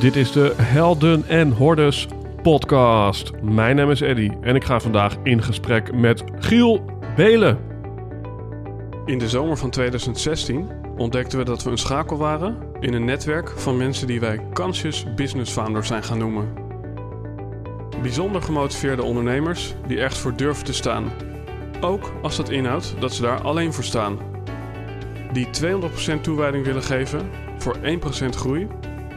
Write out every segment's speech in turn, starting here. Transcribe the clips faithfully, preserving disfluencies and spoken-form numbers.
Dit is de Helden en Hordes podcast. Mijn naam is Eddy en ik ga vandaag in gesprek met Giel Beelen. In de zomer van tweeduizend zestien ontdekten we dat we een schakel waren in een netwerk van mensen die wij Conscious Business Founders zijn gaan noemen. Bijzonder gemotiveerde ondernemers die echt voor durven te staan. Ook als dat inhoudt dat ze daar alleen voor staan. Die tweehonderd procent toewijding willen geven voor één procent groei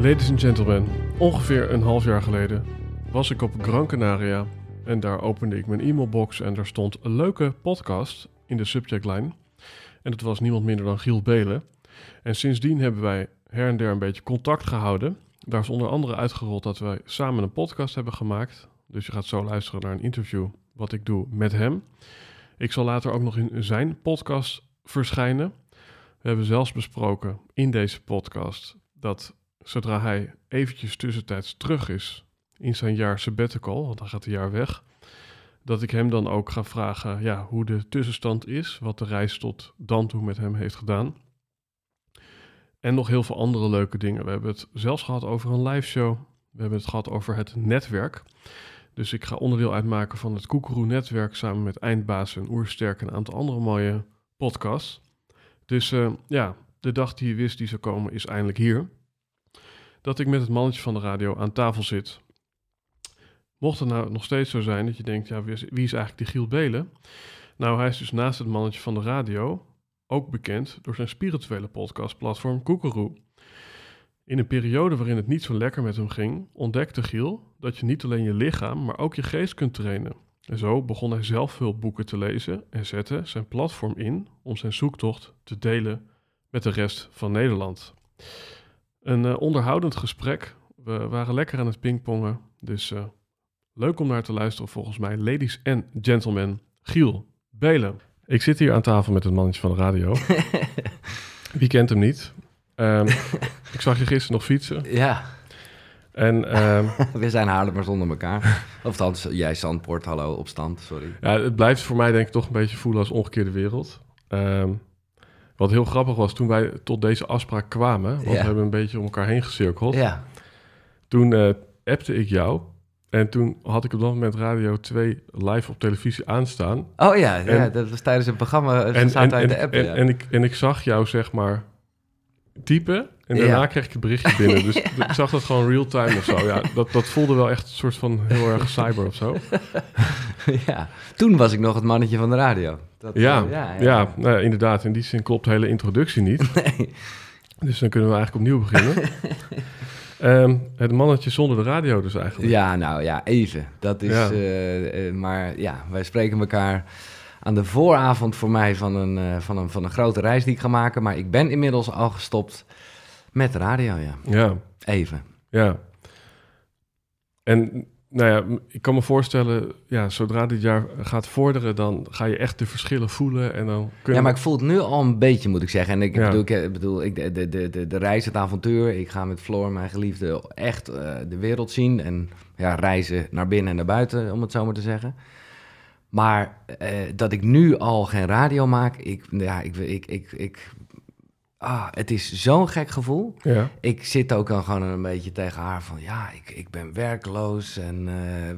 Ladies and gentlemen, ongeveer een half jaar geleden was ik op Gran Canaria en daar opende ik mijn e-mailbox en daar stond een leuke podcast in de subjectlijn. En dat was niemand minder dan Giel Beelen. En sindsdien hebben wij her en der een beetje contact gehouden. Daar is onder andere uitgerold dat wij samen een podcast hebben gemaakt. Dus je gaat zo luisteren naar een interview wat ik doe met hem. Ik zal later ook nog in zijn podcast verschijnen. We hebben zelfs besproken in deze podcast dat zodra hij eventjes tussentijds terug is in zijn jaar sabbatical, want dan gaat hij jaar weg, dat ik hem dan ook ga vragen ja, hoe de tussenstand is, wat de reis tot dan toe met hem heeft gedaan. En nog heel veel andere leuke dingen. We hebben het zelfs gehad over een liveshow. We hebben het gehad over het netwerk. Dus ik ga onderdeel uitmaken van het Kukuru-netwerk samen met Eindbaas en Oersterk en een aantal andere mooie podcasts. Dus uh, ja, de dag die je wist die zou komen is eindelijk hier. Dat ik met het mannetje van de radio aan tafel zit. Mocht het nou nog steeds zo zijn dat je denkt, ja, wie is, wie is eigenlijk die Giel Beelen? Nou, hij is dus naast het mannetje van de radio ook bekend door zijn spirituele podcastplatform Kukuru. In een periode waarin het niet zo lekker met hem ging, ontdekte Giel dat je niet alleen je lichaam, maar ook je geest kunt trainen. En zo begon hij zelf hulpboeken te lezen en zette zijn platform in om zijn zoektocht te delen met de rest van Nederland. Een uh, onderhoudend gesprek. We waren lekker aan het pingpongen, dus uh, leuk om naar te luisteren volgens mij. Ladies and gentlemen, Giel Beelen. Ik zit hier aan tafel met het mannetje van de radio. Wie kent hem niet? Um, ik zag je gisteren nog fietsen. Ja. En, um, we zijn Haarlemers onder elkaar. Of dan jij Zandvoort, hallo, op stand, sorry. Ja, het blijft voor mij denk ik toch een beetje voelen als omgekeerde wereld. Um, wat heel grappig was, toen wij tot deze afspraak kwamen, want ja. We hebben een beetje om elkaar heen gecirkeld. Ja. Toen uh, appte ik jou. En toen had ik op dat moment Radio twee live op televisie aanstaan. Oh ja, en, ja dat was tijdens het programma. En, en, en, de app, en, ja. en, ik, en ik zag jou, zeg maar, typen. En daarna ja. kreeg ik het berichtje binnen. Dus ja. ik zag dat gewoon real-time of zo. Ja, dat, dat voelde wel echt een soort van heel erg cyber of zo. Ja, toen was ik nog het mannetje van de radio. Dat, ja, uh, ja, ja. ja nou ja, inderdaad. In die zin klopt de hele introductie niet. Nee. Dus dan kunnen we eigenlijk opnieuw beginnen. Um, het mannetje zonder de radio dus eigenlijk. Ja, nou ja, even. Dat is, ja. Uh, uh, maar ja, wij spreken elkaar aan de vooravond voor mij van een, uh, van, een, van een grote reis die ik ga maken. Maar ik ben inmiddels al gestopt met de radio, ja. Ja. Even. Ja. En nou ja, ik kan me voorstellen, ja, zodra dit jaar gaat vorderen, dan ga je echt de verschillen voelen. En dan kun je... Ja, maar ik voel het nu al een beetje, moet ik zeggen. En ik ja. bedoel, ik, bedoel ik, de, de, de, de reis, het avontuur. Ik ga met Floor, mijn geliefde, echt uh, de wereld zien. En ja, reizen naar binnen en naar buiten, om het zo maar te zeggen. Maar uh, dat ik nu al geen radio maak, ik... Ja, ik, ik, ik, ik Ah, het is zo'n gek gevoel. Ja. Ik zit ook al gewoon een beetje tegen haar van... ja, ik, ik ben werkloos. En uh,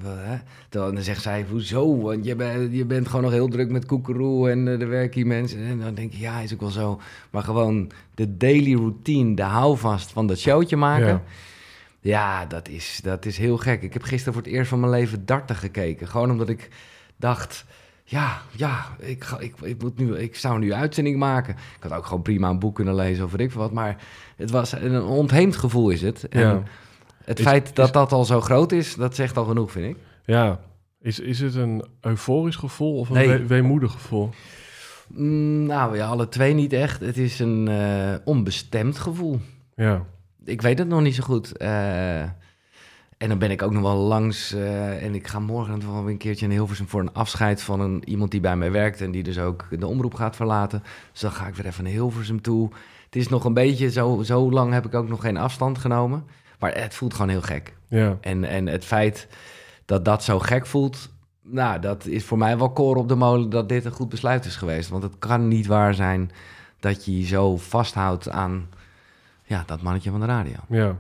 wat, hè? Dan zegt zij, hoezo? Want je, ben, je bent gewoon nog heel druk met Koekeroen en uh, er werken hier mensen. En dan denk ik, ja, is ook wel zo. Maar gewoon de daily routine, de houvast van dat showtje maken... Ja. Ja, dat is, dat is heel gek. Ik heb gisteren voor het eerst van mijn leven darten gekeken. Gewoon omdat ik dacht... Ja, ja, ik, ga, ik, ik, moet nu, ik zou nu een uitzending maken. Ik had ook gewoon prima een boek kunnen lezen of weet ik wat. Maar het was een ontheemd gevoel is het. En ja. Het is, feit dat is, dat al zo groot is, dat zegt al genoeg, vind ik. Ja, is, is het een euforisch gevoel of een nee. we, weemoedig gevoel? Mm, nou ja, alle twee niet echt. Het is een uh, onbestemd gevoel. Ja. Ik weet het nog niet zo goed. Uh, en dan ben ik ook nog wel langs. Uh, en ik ga morgen nog wel een keertje in Hilversum voor een afscheid van een, iemand die bij mij werkt. En die dus ook de omroep gaat verlaten. Dus dan ga ik weer even naar Hilversum toe. Het is nog een beetje, zo, zo lang heb ik ook nog geen afstand genomen. Maar het voelt gewoon heel gek. Ja. En, en het feit dat dat zo gek voelt. Nou, dat is voor mij wel koren op de molen dat dit een goed besluit is geweest. Want het kan niet waar zijn dat je je zo vasthoudt aan ja, dat mannetje van de radio. Ja.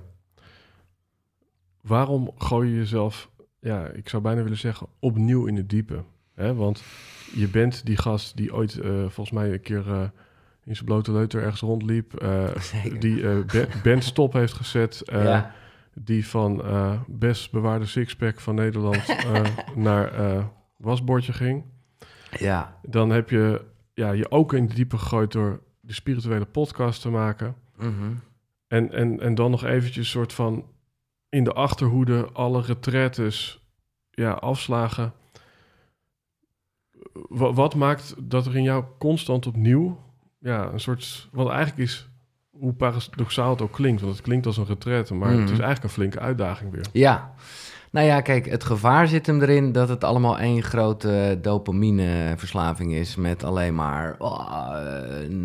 Waarom gooi je jezelf, ja, ik zou bijna willen zeggen, opnieuw in het diepe? Hè? Want je bent die gast die ooit uh, volgens mij een keer uh, in zijn blote leuter ergens rondliep. Uh, die uh, be- bandstop heeft gezet. Uh, ja. Die van uh, best bewaarde sixpack van Nederland uh, naar uh, wasbordje ging. Ja. Dan heb je ja, je ook in de diepe gegooid door de spirituele podcast te maken. Mm-hmm. En, en, en dan nog eventjes soort van in de achterhoede alle retretes ja, afslagen. W- wat maakt dat er in jou constant opnieuw ja, een soort... Want eigenlijk is... hoe paradoxaal het ook klinkt, want het klinkt als een retraite, maar mm. het is eigenlijk een flinke uitdaging weer. Ja, nou ja, kijk, het gevaar zit hem erin dat het allemaal één grote dopamineverslaving is met alleen maar oh,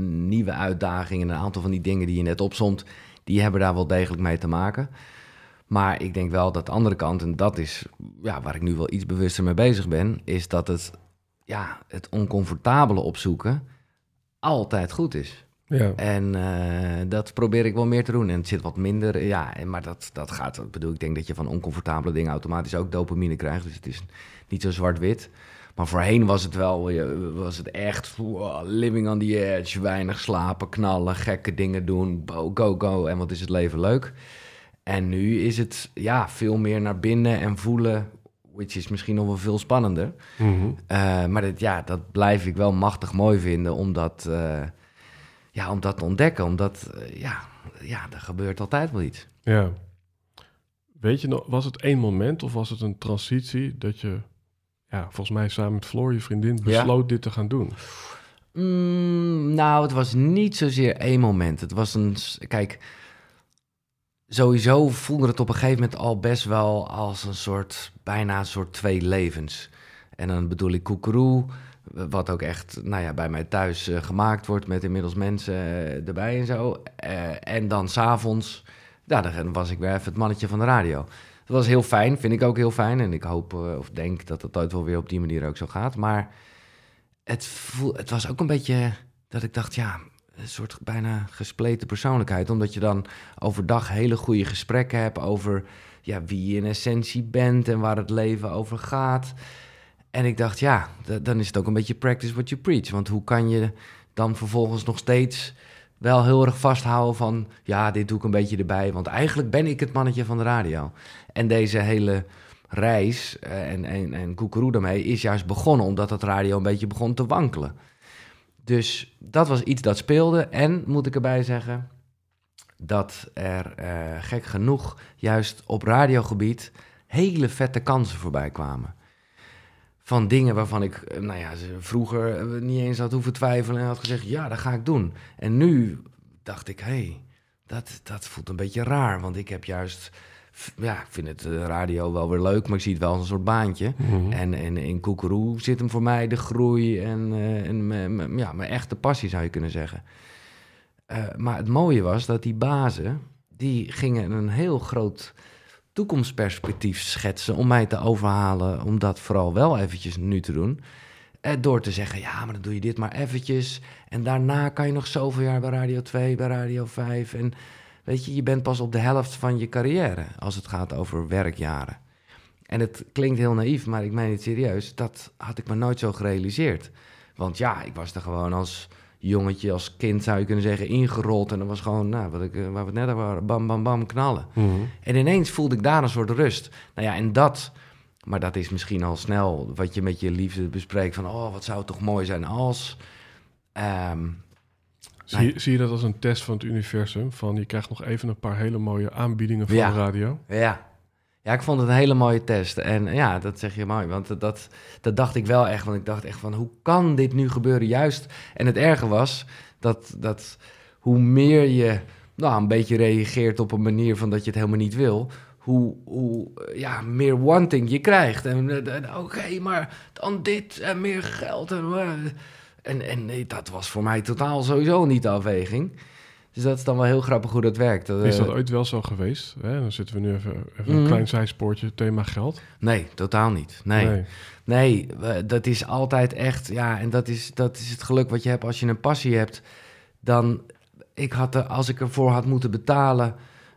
nieuwe uitdagingen. Een aantal van die dingen die je net opzomt, die hebben daar wel degelijk mee te maken. Maar ik denk wel dat de andere kant, en dat is ja, waar ik nu wel iets bewuster mee bezig ben, is dat het, ja, het oncomfortabele opzoeken altijd goed is. Ja. En uh, dat probeer ik wel meer te doen. En het zit wat minder, ja, maar dat, dat gaat... Ik bedoel, ik denk dat je van oncomfortabele dingen automatisch ook dopamine krijgt. Dus het is niet zo zwart-wit. Maar voorheen was het wel, was het echt wow, living on the edge. Weinig slapen, knallen, gekke dingen doen. Go, go, go. En wat is het leven leuk. En nu is het ja, veel meer naar binnen en voelen... which is misschien nog wel veel spannender. Mm-hmm. Uh, maar dat, ja, dat blijf ik wel machtig mooi vinden, omdat... Uh, Ja, om dat te ontdekken, omdat, ja, ja, er gebeurt altijd wel iets. Ja. Weet je, was het één moment of was het een transitie dat je, ja, volgens mij samen met Floor, je vriendin, besloot ja. dit te gaan doen? Mm, nou, het was niet zozeer één moment. Het was een, kijk, sowieso voelde het op een gegeven moment al best wel als een soort, bijna een soort twee levens. En dan bedoel ik Kukuru... wat ook echt nou ja, bij mij thuis uh, gemaakt wordt... met inmiddels mensen uh, erbij en zo. Uh, en dan s'avonds... Ja, dan was ik weer even het mannetje van de radio. Dat was heel fijn, vind ik ook heel fijn. En ik hoop uh, of denk dat dat ooit wel weer op die manier ook zo gaat. Maar het, voel, het was ook een beetje dat ik dacht... ja, een soort bijna gespleten persoonlijkheid. Omdat je dan overdag hele goede gesprekken hebt... over ja, wie je in essentie bent en waar het leven over gaat... En ik dacht, ja, d- dan is het ook een beetje practice what you preach. Want hoe kan je dan vervolgens nog steeds wel heel erg vasthouden van... ja, dit doe ik een beetje erbij, want eigenlijk ben ik het mannetje van de radio. En deze hele reis en, en, en Koekeroen daarmee is juist begonnen... omdat dat radio een beetje begon te wankelen. Dus dat was iets dat speelde. En, moet ik erbij zeggen, dat er uh, gek genoeg juist op radiogebied... hele vette kansen voorbij kwamen. Van dingen waarvan ik nou ja, vroeger niet eens had hoeven twijfelen... en had gezegd, ja, dat ga ik doen. En nu dacht ik, hé, hey, dat, dat voelt een beetje raar. Want ik heb juist... ja, ik vind het radio wel weer leuk... maar ik zie het wel als een soort baantje. Mm-hmm. En, en in Kukuru zit hem voor mij de groei... en, en m, m, ja, mijn echte passie, zou je kunnen zeggen. Uh, maar het mooie was dat die bazen... die gingen een heel groot... toekomstperspectief schetsen... om mij te overhalen om dat vooral wel eventjes nu te doen. Door te zeggen, ja, maar dan doe je dit maar eventjes... en daarna kan je nog zoveel jaar bij Radio twee, bij Radio vijf... en weet je, je bent pas op de helft van je carrière... als het gaat over werkjaren. En het klinkt heel naïef, maar ik meen het serieus... dat had ik me nooit zo gerealiseerd. Want ja, ik was er gewoon als jongetje, als kind zou je kunnen zeggen, ingerold. En dat was gewoon, nou, wat ik, waar we het net over waren, bam, bam, bam, knallen. Mm-hmm. En ineens voelde ik daar een soort rust. Nou ja, en dat, maar dat is misschien al snel wat je met je liefde bespreekt. Van, oh, wat zou het toch mooi zijn als... Um, zie, nou, je, zie je dat als een test van het universum? Van, je krijgt nog even een paar hele mooie aanbiedingen van ja, de radio. Ja, Ja, ik vond het een hele mooie test. En ja, dat zeg je mooi. Want dat, dat dacht ik wel echt. Want ik dacht echt van, hoe kan dit nu gebeuren? Juist. En het erge was dat, dat hoe meer je nou, een beetje reageert op een manier van dat je het helemaal niet wil, hoe, hoe ja, meer wanting je krijgt. En, en oké, okay, maar dan dit en meer geld. En, en, en nee, dat was voor mij totaal sowieso niet de afweging. Dus dat is dan wel heel grappig hoe dat werkt. Dat, is dat ooit wel zo geweest? Hè? Dan zitten we nu even, even mm. een klein zijspoortje, thema geld. Nee, totaal niet. Nee. nee, nee, dat is altijd echt... Ja, en dat is, dat is het geluk wat je hebt als je een passie hebt. Dan, ik had er, als ik ervoor had moeten betalen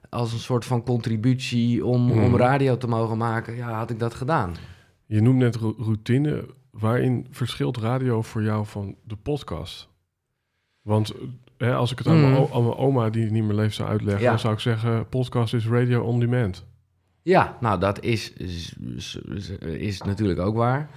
als een soort van contributie om, mm. om radio te mogen maken, ja, had ik dat gedaan. Je noemt net routine. Waarin verschilt radio voor jou van de podcast? Want... He, als ik het aan, mm. mijn, aan mijn oma, die niet meer leeft, zou uitleggen, ja. dan zou ik zeggen, podcast is radio on demand. Ja, nou, dat is, is, is, is natuurlijk ook waar.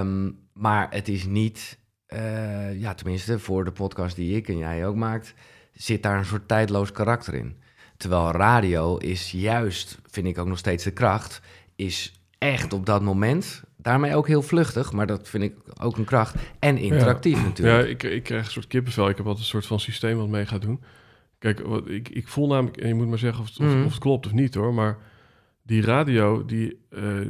Um, maar het is niet, uh, ja, tenminste, voor de podcast die ik en jij ook maakt, zit daar een soort tijdloos karakter in. Terwijl radio is juist, vind ik ook nog steeds de kracht, is echt op dat moment... Daarmee ook heel vluchtig, maar dat vind ik ook een kracht. En interactief ja. natuurlijk. Ja, ik, ik krijg een soort kippenvel. Ik heb altijd een soort van systeem wat mee gaat doen. Kijk, wat, ik, ik voel namelijk... En je moet maar zeggen of het, of, mm. of het klopt of niet, hoor. Maar die radio, die, uh,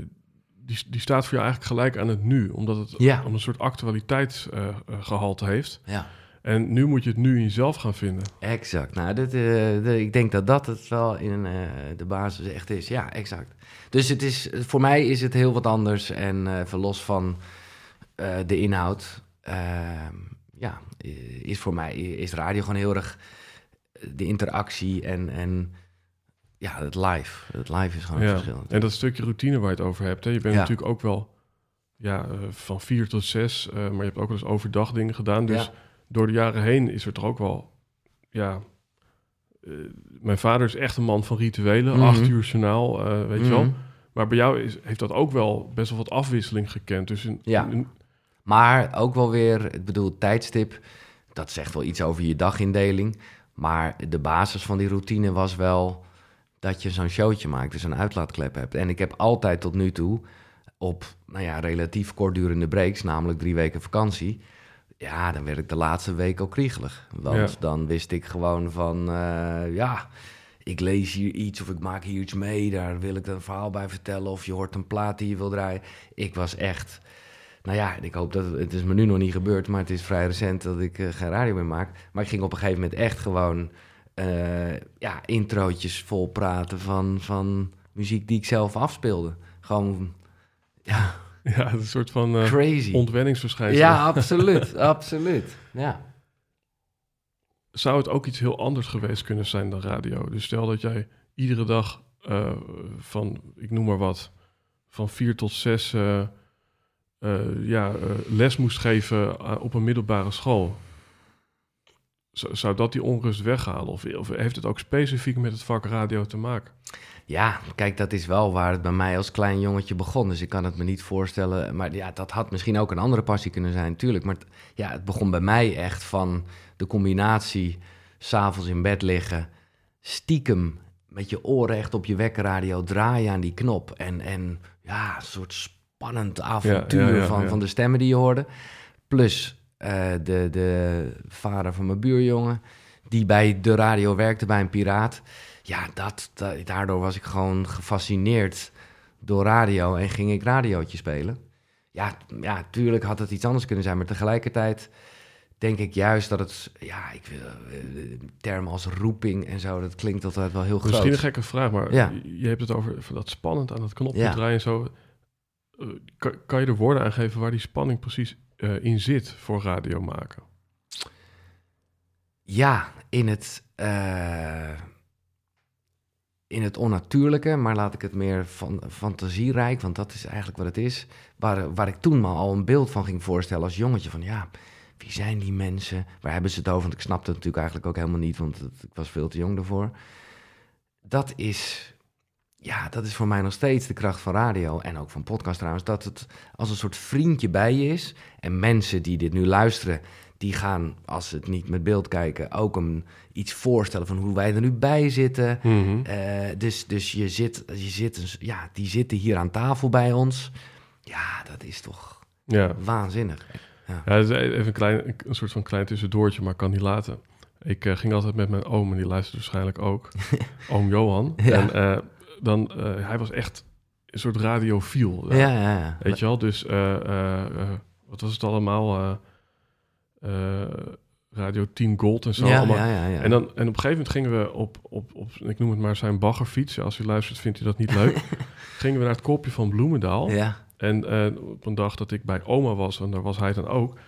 die, die staat voor jou eigenlijk gelijk aan het nu. Omdat het ja. om een soort actualiteitsgehalte uh, heeft. Ja. En nu moet je het nu in jezelf gaan vinden. Exact. Nou, dit, uh, de, ik denk dat dat het wel in uh, de basis echt is. Ja, exact. Dus het is, voor mij is het heel wat anders. En uh, verlos van uh, de inhoud, uh, ja, is voor mij is radio gewoon heel erg de interactie en, en ja, het live. Het live is gewoon ja. een verschil. Natuurlijk. En dat stukje routine waar je het over hebt. Hè? Je bent ja. natuurlijk ook wel ja, uh, van vier tot zes, uh, maar je hebt ook wel eens overdag dingen gedaan. Dus ja. door de jaren heen is er toch ook wel... ja. Uh, mijn vader is echt een man van rituelen, mm-hmm. acht uur journaal, uh, weet mm-hmm. je wel. Maar bij jou is, heeft dat ook wel best wel wat afwisseling gekend. Dus een, ja, een... maar ook wel weer, ik bedoel, tijdstip, dat zegt wel iets over je dagindeling. Maar de basis van die routine was wel dat je zo'n showtje maakt, dus een uitlaatklep hebt. En ik heb altijd tot nu toe op, nou ja, relatief kortdurende breaks, namelijk drie weken vakantie... Ja, dan werd ik de laatste week al kriegelig. Want ja. dan wist ik gewoon van... Uh, ja, ik lees hier iets of ik maak hier iets mee. Daar wil ik een verhaal bij vertellen. Of je hoort een plaat die je wil draaien. Ik was echt... Nou ja, ik hoop dat... Het is me nu nog niet gebeurd, maar het is vrij recent dat ik uh, geen radio meer maak. Maar ik ging op een gegeven moment echt gewoon... Uh, ja, introotjes vol praten van, van muziek die ik zelf afspeelde. Gewoon... Ja... Ja, een soort van uh, crazy ontwenningsverschijnsel. Ja, absoluut, absoluut, ja. Zou het ook iets heel anders geweest kunnen zijn dan radio? Dus stel dat jij iedere dag uh, van, ik noem maar wat, van vier tot zes uh, uh, ja, uh, les moest geven op een middelbare school. Zou, zou dat die onrust weghalen? Of, of heeft het ook specifiek met het vak radio te maken? Ja, kijk, dat is wel waar het bij mij als klein jongetje begon. Dus ik kan het me niet voorstellen. Maar ja, dat had misschien ook een andere passie kunnen zijn, natuurlijk. Maar t- ja, het begon bij mij echt van de combinatie... 's avonds in bed liggen, stiekem met je oren echt op je wekkerradio... draaien aan die knop. En, en ja, een soort spannend avontuur ja, ja, ja, van, ja. van de stemmen die je hoorde. Plus uh, de, de vader van mijn buurjongen, die bij de radio werkte bij een piraat... Ja, dat, dat, daardoor was ik gewoon gefascineerd door radio en ging ik radiootje spelen. Ja, ja, tuurlijk had het iets anders kunnen zijn, maar tegelijkertijd denk ik juist dat het... Ja, ik wil termen als roeping en zo, dat klinkt altijd wel heel Misschien groot. Misschien een gekke vraag, maar ja. je hebt het over van dat spannend aan dat knopje ja. draaien en zo. Kan, kan je er woorden aan geven waar die spanning precies uh, in zit voor radio maken? Ja, in het... Uh, in het onnatuurlijke, maar laat ik het meer van, fantasierijk... want dat is eigenlijk wat het is... Waar, waar ik toen maar al een beeld van ging voorstellen als jongetje... van ja, wie zijn die mensen? Waar hebben ze het over? Want ik snapte het natuurlijk eigenlijk ook helemaal niet... want het, ik was veel te jong daarvoor. Dat is, ja, dat is voor mij nog steeds de kracht van radio... en ook van podcast trouwens... dat het als een soort vriendje bij je is... en mensen die dit nu luisteren... die gaan, als ze het niet met beeld kijken, ook een, iets voorstellen van hoe wij er nu bij zitten. Mm-hmm. Uh, dus dus je zit, je zit, ja, die zitten hier aan tafel bij ons. Ja, dat is toch ja. waanzinnig. Ja, ja, dat is even een, klein, een soort van klein tussendoortje, maar ik kan niet laten. Ik uh, ging altijd met mijn oom, en die luistert waarschijnlijk ook, oom Johan. Ja. En uh, dan, uh, hij was echt een soort radiofiel. Ja, ja, ja. Weet maar... je wel, dus uh, uh, uh, wat was het allemaal... Uh, Uh, Radio tien Gold en zo ja, allemaal. Ja, ja, ja. En, dan, en op een gegeven moment gingen we op, op, op ik noem het maar zijn baggerfiets. Als u luistert, vindt u dat niet leuk. Gingen we naar het kopje van Bloemendaal. Ja. En uh, op een dag dat ik bij oma was, en daar was hij dan ook.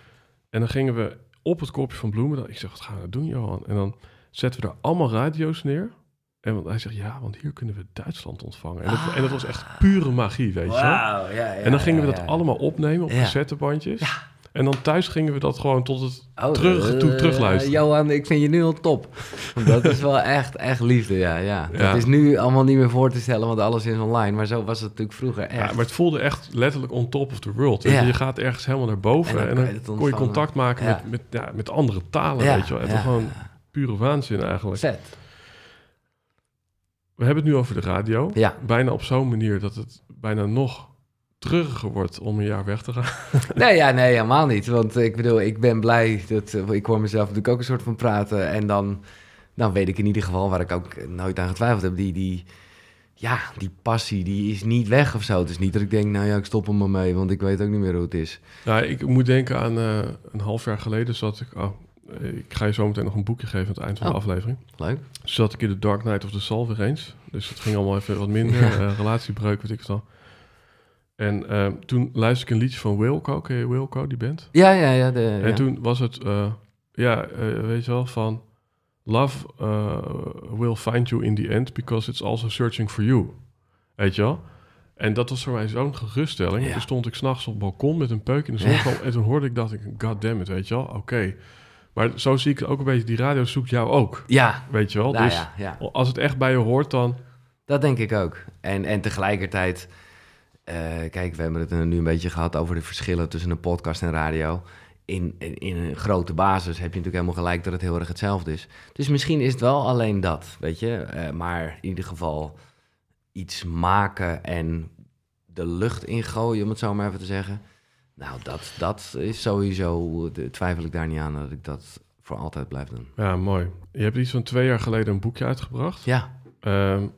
En dan gingen we op het kopje van Bloemendaal. Ik zeg, wat gaan we nou doen, Johan? En dan zetten we daar allemaal radio's neer. En want hij zegt, ja, want hier kunnen we Duitsland ontvangen. En dat, ah. en dat was echt pure magie, weet je wel. Wow, ja, ja, en dan gingen ja, we dat ja, ja. allemaal opnemen op ja. cassettebandjes. Ja. En dan thuis gingen we dat gewoon tot het oh, terug, uh, toe, terugluisteren. Uh, Johan, ik vind je nu al top. Dat is wel echt, echt liefde, ja, ja. ja. Dat is nu allemaal niet meer voor te stellen, want alles is online. Maar zo was het natuurlijk vroeger echt. Ja, maar het voelde echt letterlijk on top of the world. Ja. Je gaat ergens helemaal naar boven en dan, en dan, dan je kon je contact maken ja. met, met, ja, met andere talen, ja, weet je wel. En ja, gewoon ja. pure waanzin eigenlijk. Zet. We hebben het nu over de radio. Ja. Bijna op zo'n manier dat het bijna nog... treuriger wordt om een jaar weg te gaan. Nee, ja, nee, helemaal niet. Want ik bedoel, ik ben blij dat... Ik hoor mezelf natuurlijk ook een soort van praten. En dan, dan weet ik in ieder geval, waar ik ook nooit aan getwijfeld heb... Die, die, ja, die passie, die is niet weg of zo. Het is niet dat ik denk, nou ja, ik stop er maar mee... want ik weet ook niet meer hoe het is. Nou, ik moet denken aan uh, een half jaar geleden zat ik... Oh, ik ga je zo meteen nog een boekje geven aan het eind van oh, de aflevering. Leuk. Zat ik in de Dark Knight of the Soul weer eens. Dus het ging allemaal even wat minder. Ja. Uh, relatiebreuk, weet ik het al. En uh, toen luisterde ik een liedje van Wilco. Ken je Wilco, die band? Ja, ja, ja. De, en ja. toen was het, uh, ja, uh, weet je wel, van... Love uh, will find you in the end because it's also searching for you. Weet je wel? En dat was voor mij zo'n geruststelling. Ja. Toen stond ik s'nachts op het balkon met een peuk in de zon. Ja. En toen hoorde ik dat ik, god damn it, weet je wel, oké. Okay. Maar zo zie ik ook een beetje, die radio zoekt jou ook. Ja. Weet je wel? Nou, dus ja, ja. als het echt bij je hoort, dan... Dat denk ik ook. En, en tegelijkertijd... Uh, kijk, we hebben het nu een beetje gehad over de verschillen tussen een podcast en radio. In, in, in een grote basis heb je natuurlijk helemaal gelijk dat het heel erg hetzelfde is. Dus misschien is het wel alleen dat, weet je. Uh, maar in ieder geval iets maken en de lucht ingooien, om het zo maar even te zeggen. Nou, dat, dat is sowieso, twijfel ik daar niet aan dat ik dat voor altijd blijf doen. Ja, mooi. Je hebt iets van twee jaar geleden een boekje uitgebracht. Ja. Um,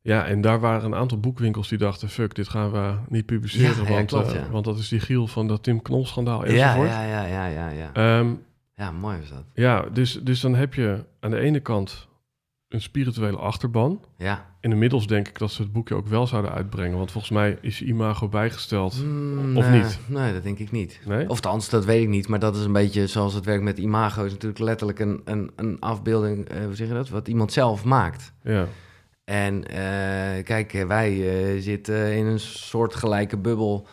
Ja, en daar waren een aantal boekwinkels die dachten... fuck, dit gaan we niet publiceren, ja, want, ja, klopt, ja. Uh, want dat is die Giel van dat Tim Knol schandaal enzovoort. Ja, ja, ja, ja, ja. Ja, um, ja mooi is dat. Ja, dus, dus dan heb je aan de ene kant een spirituele achterban. Ja. En inmiddels denk ik dat ze het boekje ook wel zouden uitbrengen... want volgens mij is Imago bijgesteld, mm, of nee, niet? Nee, dat denk ik niet. Nee? Of althans, dat weet ik niet, maar dat is een beetje zoals het werkt met Imago... is natuurlijk letterlijk een, een, een afbeelding, uh, hoe zeg je dat, wat iemand zelf maakt. Ja. En uh, kijk, wij uh, zitten in een soortgelijke bubbel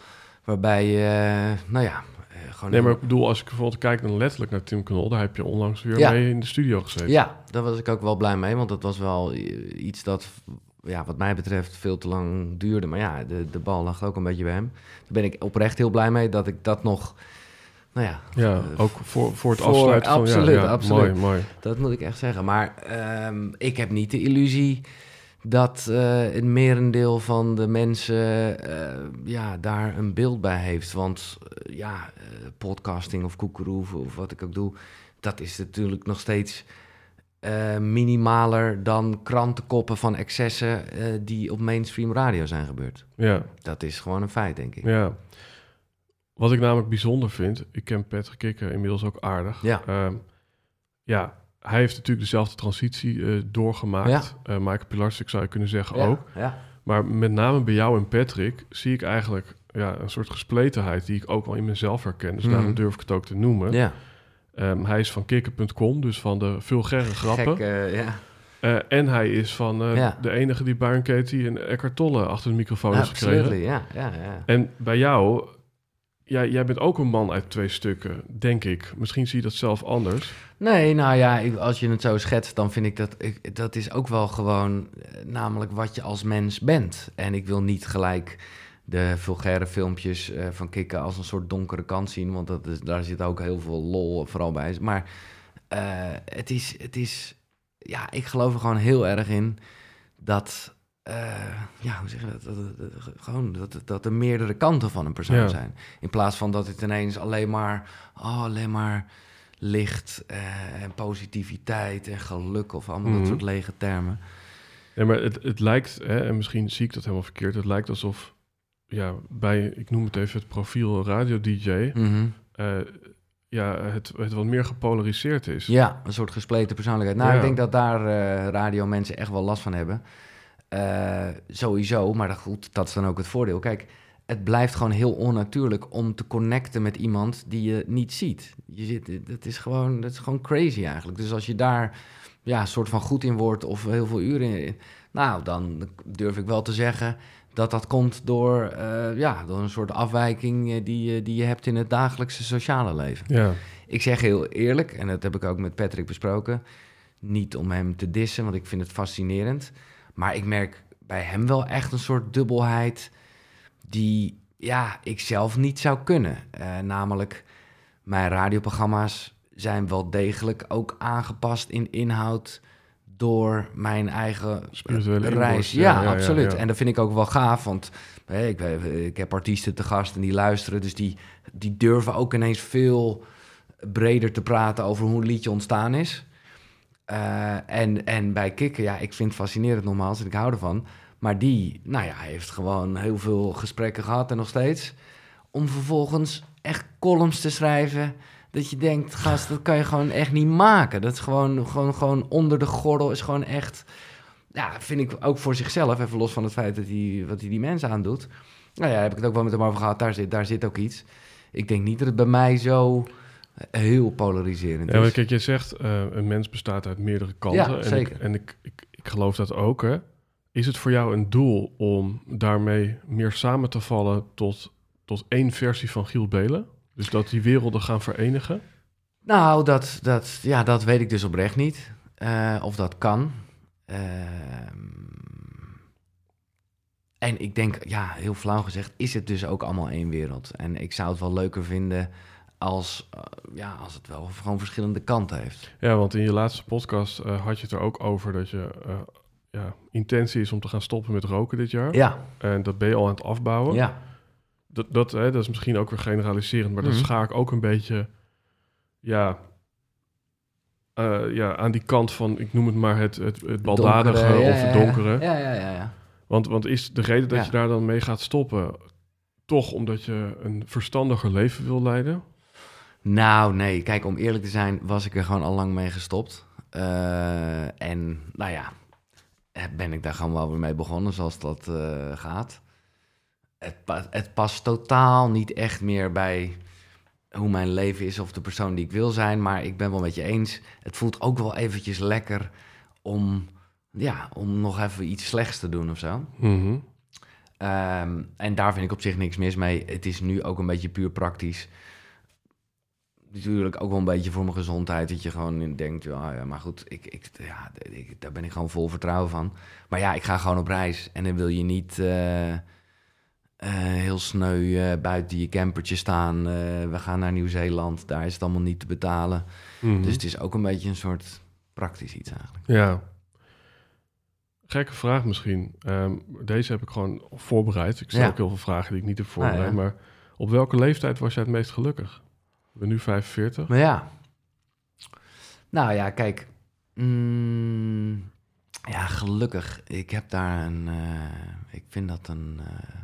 waarbij, uh, nou ja... Uh, gewoon nee, maar ik bedoel, als ik bijvoorbeeld kijk dan letterlijk naar Tim Knol... daar heb je onlangs weer ja. mee in de studio gezeten. Ja, daar was ik ook wel blij mee, want dat was wel iets dat... ja, wat mij betreft veel te lang duurde. Maar ja, de, de bal lag ook een beetje bij hem. Daar ben ik oprecht heel blij mee dat ik dat nog... nou ja... ja uh, ook voor, voor het voor, afsluiten van... Absoluut, ja, ja, absoluut. Mooi, mooi. Dat moet ik echt zeggen. Maar uh, ik heb niet de illusie... dat uh, het merendeel van de mensen uh, ja, daar een beeld bij heeft. Want uh, ja, uh, podcasting of Koekeroen of wat ik ook doe... dat is natuurlijk nog steeds uh, minimaler dan krantenkoppen van excessen... Uh, die op mainstream radio zijn gebeurd. Ja. Dat is gewoon een feit, denk ik. Ja. Wat ik namelijk bijzonder vind... ik ken Patrick Kikker inmiddels ook aardig. Ja. Uh, ja. Hij heeft natuurlijk dezelfde transitie uh, doorgemaakt. Ja. Uh, Michael Pilars, ik zou je kunnen zeggen ja, ook. Ja. Maar met name bij jou en Patrick zie ik eigenlijk ja, een soort gespletenheid... die ik ook al in mezelf herken. Dus mm. daarom durf ik het ook te noemen. Ja. Um, hij is van kikker punt com, dus van de vulgaire grappen. Gek, uh, ja. uh, en hij is van uh, ja. de enige die Byron Katie en Eckhart Tolle achter de microfoon heeft gekregen. Ja, ja, ja. En bij jou, ja, jij bent ook een man uit twee stukken, denk ik. Misschien zie je dat zelf anders... Nee, nou ja, als je het zo schetst, dan vind ik dat... Ik, dat is ook wel gewoon eh, namelijk wat je als mens bent. En ik wil niet gelijk de vulgaire filmpjes uh, van Kikker als een soort donkere kant zien. Want dat is, daar zit ook heel veel lol vooral bij. Maar uh, het is, het is, ja, ik geloof er gewoon heel erg in dat... Uh, ja, hoe zeg je dat? dat, dat, dat gewoon dat, dat er meerdere kanten van een persoon ja. zijn. In plaats van dat het ineens alleen maar... Oh, alleen maar licht uh, en positiviteit en geluk of allemaal mm-hmm. dat soort lege termen. Ja, maar het, het lijkt... Hè, en misschien zie ik dat helemaal verkeerd. Het lijkt alsof... Ja, bij, ik noem het even het profiel radio-dj... Mm-hmm. Uh, ja, het, het wat meer gepolariseerd is. Ja, een soort gespleten persoonlijkheid. Nou, ja. ik denk dat daar uh, radio mensen echt wel last van hebben... Uh, sowieso, maar goed, dat is dan ook het voordeel. Kijk, het blijft gewoon heel onnatuurlijk om te connecten met iemand die je niet ziet. Je zit, dat, is gewoon, dat is gewoon crazy eigenlijk. Dus als je daar ja, soort van goed in wordt of heel veel uren in... Nou, dan durf ik wel te zeggen dat dat komt door, uh, ja, door een soort afwijking die, die je hebt in het dagelijkse sociale leven. Ja. Ik zeg heel eerlijk, en dat heb ik ook met Patrick besproken... niet om hem te dissen, want ik vind het fascinerend... Maar ik merk bij hem wel echt een soort dubbelheid die ja, ik zelf niet zou kunnen. Uh, namelijk, mijn radioprogramma's zijn wel degelijk ook aangepast in inhoud door mijn eigen spirituele reis. Ja, ja, ja, absoluut. Ja, ja. En dat vind ik ook wel gaaf, want hey, ik, ik heb artiesten te gast en die luisteren. Dus die, die durven ook ineens veel breder te praten over hoe een liedje ontstaan is. Uh, en, en bij Kikker, ja, ik vind het fascinerend nogmaals en ik hou ervan. Maar die, nou ja, heeft gewoon heel veel gesprekken gehad en nog steeds. Om vervolgens echt columns te schrijven. Dat je denkt, gast, dat kan je gewoon echt niet maken. Dat is gewoon, gewoon, gewoon onder de gordel is gewoon echt... Ja, vind ik ook voor zichzelf, even los van het feit dat hij, wat hij die mensen aandoet. Nou ja, heb ik het ook wel met hem over gehad. Daar zit, daar zit ook iets. Ik denk niet dat het bij mij zo... heel polariserend. Ja, maar kijk, je zegt, uh, een mens bestaat uit meerdere kanten. Ja, zeker. En, ik, en ik, ik, ik geloof dat ook, hè. Is het voor jou een doel om daarmee meer samen te vallen... tot, tot één versie van Giel Beelen? Dus dat die werelden gaan verenigen? Nou, dat, dat, ja, dat weet ik dus oprecht niet. Uh, of dat kan. Uh, en ik denk, ja, heel flauw gezegd... is het dus ook allemaal één wereld. En ik zou het wel leuker vinden... Als, ja, als het wel gewoon verschillende kanten heeft. Ja, want in je laatste podcast uh, had je het er ook over... dat je uh, ja, intentie is om te gaan stoppen met roken dit jaar. Ja. En dat ben je al aan het afbouwen. Ja. Dat, dat, hè, dat is misschien ook weer generaliserend... maar mm-hmm. dat schaak ook een beetje... ja, uh, ja, aan die kant van... ik noem het maar het, het, het baldadige donkere, ja, of het donkere. Ja, ja, ja. ja. Want, want is de reden dat ja. je daar dan mee gaat stoppen... toch omdat je een verstandiger leven wil leiden... Nou, nee. Kijk, om eerlijk te zijn was ik er gewoon al lang mee gestopt. Uh, en, nou ja, ben ik daar gewoon wel weer mee begonnen zoals dat uh, gaat. Het, pa- het past totaal niet echt meer bij hoe mijn leven is of de persoon die ik wil zijn. Maar ik ben wel met je eens. Het voelt ook wel eventjes lekker om, ja, om nog even iets slechts te doen of zo. Mm-hmm. Um, en daar vind ik op zich niks mis mee. Het is nu ook een beetje puur praktisch... Natuurlijk ook wel een beetje voor mijn gezondheid... dat je gewoon denkt, ja, ja maar goed, ik, ik, ja, ik, daar ben ik gewoon vol vertrouwen van. Maar ja, ik ga gewoon op reis. En dan wil je niet uh, uh, heel sneu uh, buiten je campertje staan. Uh, we gaan naar Nieuw-Zeeland, daar is het allemaal niet te betalen. Mm-hmm. Dus het is ook een beetje een soort praktisch iets eigenlijk. Ja. Gekke vraag misschien. Um, deze heb ik gewoon voorbereid. Ik stel ja. ook heel veel vragen die ik niet heb voorbereid. Ah, ja. Maar op welke leeftijd was jij het meest gelukkig? Ik ben nu vijfenveertig. Maar ja. Nou ja, kijk. Mm, ja, gelukkig. Ik heb daar een... Uh, ik vind dat een uh,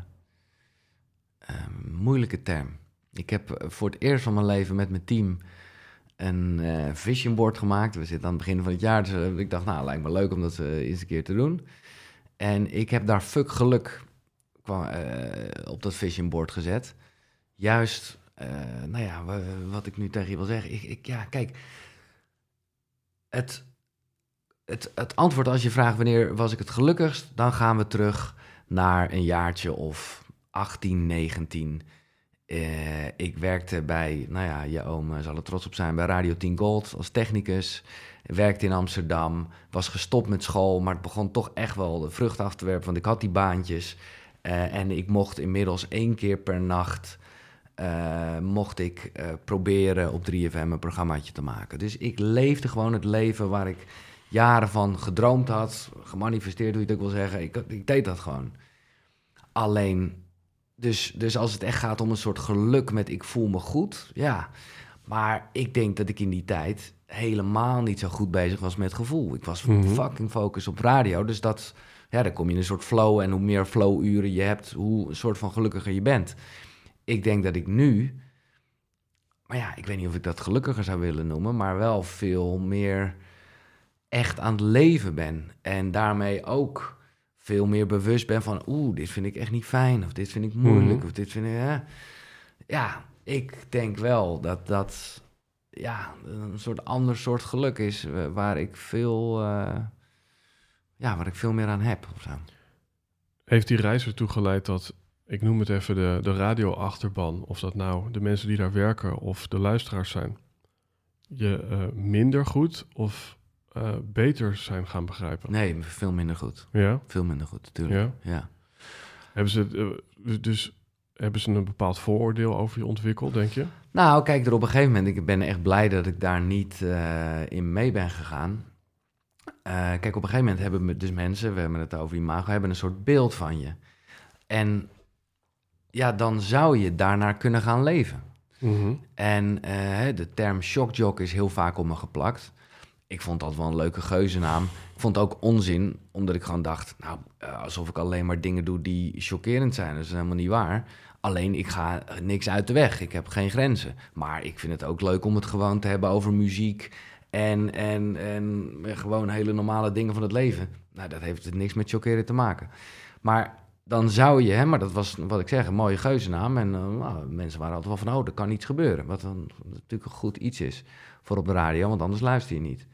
uh, moeilijke term. Ik heb voor het eerst van mijn leven met mijn team een uh, vision board gemaakt. We zitten aan het begin van het jaar. Dus uh, ik dacht, nou, lijkt me leuk om dat uh, eens een keer te doen. En ik heb daar fuck geluk kwam, uh, op dat vision board gezet. Juist... Uh, nou ja, w- wat ik nu tegen je wil zeggen... Ik, ik, ja, kijk... Het, het, het antwoord als je vraagt... wanneer was ik het gelukkigst... dan gaan we terug naar een jaartje of achttien, negentien. Uh, ik werkte bij... nou ja, je oom zal er trots op zijn... bij Radio tien Gold als technicus. Werkte in Amsterdam. Was gestopt met school... maar het begon toch echt wel de vrucht af te werpen... want ik had die baantjes... Uh, en ik mocht inmiddels één keer per nacht... Uh, mocht ik uh, proberen op drie F M een programmaatje te maken. Dus ik leefde gewoon het leven waar ik jaren van gedroomd had. Gemanifesteerd, hoe je het ook wil zeggen. Ik, ik deed dat gewoon. Alleen, dus, dus als het echt gaat om een soort geluk met ik voel me goed, ja. Maar ik denk dat ik in die tijd helemaal niet zo goed bezig was met gevoel. Ik was mm-hmm. fucking focus op radio. Dus dat, ja, dan kom je in een soort flow. En hoe meer flow-uren je hebt, hoe een soort van gelukkiger je bent. Ik denk dat ik nu, maar ja, ik weet niet of ik dat gelukkiger zou willen noemen, maar wel veel meer echt aan het leven ben. En daarmee ook veel meer bewust ben van, oeh, dit vind ik echt niet fijn, of dit vind ik moeilijk, mm-hmm. of dit vind ik... Ja, ja, ik denk wel dat dat ja, een soort ander soort geluk is waar ik veel, uh, ja, waar ik veel meer aan heb. Of zo. Heeft die reis ertoe geleid dat... Ik noem het even de, de radio-achterban, of dat nou de mensen die daar werken of de luisteraars zijn, je uh, minder goed of uh, beter zijn gaan begrijpen? Nee, veel minder goed. Ja? Veel minder goed, natuurlijk. Ja? Ja. Hebben ze, uh, dus hebben ze een bepaald vooroordeel over je ontwikkeld, denk je? Nou, kijk, er op een gegeven moment, ik ben echt blij dat ik daar niet uh, in mee ben gegaan. Uh, kijk, op een gegeven moment hebben we dus mensen, we hebben het over Imago, hebben een soort beeld van je. En... ja, dan zou je daarnaar kunnen gaan leven. Mm-hmm. En uh, de term shockjock is heel vaak op me geplakt. Ik vond dat wel een leuke geuzennaam. Ik vond het ook onzin, omdat ik gewoon dacht... nou, uh, alsof ik alleen maar dingen doe die chockerend zijn. Dat is helemaal niet waar. Alleen, ik ga niks uit de weg. Ik heb geen grenzen. Maar ik vind het ook leuk om het gewoon te hebben over muziek... en, en, en gewoon hele normale dingen van het leven. Nou, dat heeft niks met chockeren te maken. Maar... dan zou je, hè, maar dat was wat ik zeg, een mooie geuzennaam. En uh, nou, mensen waren altijd wel van, oh, er kan iets gebeuren. Wat dan natuurlijk een goed iets is voor op de radio, want anders luister je niet.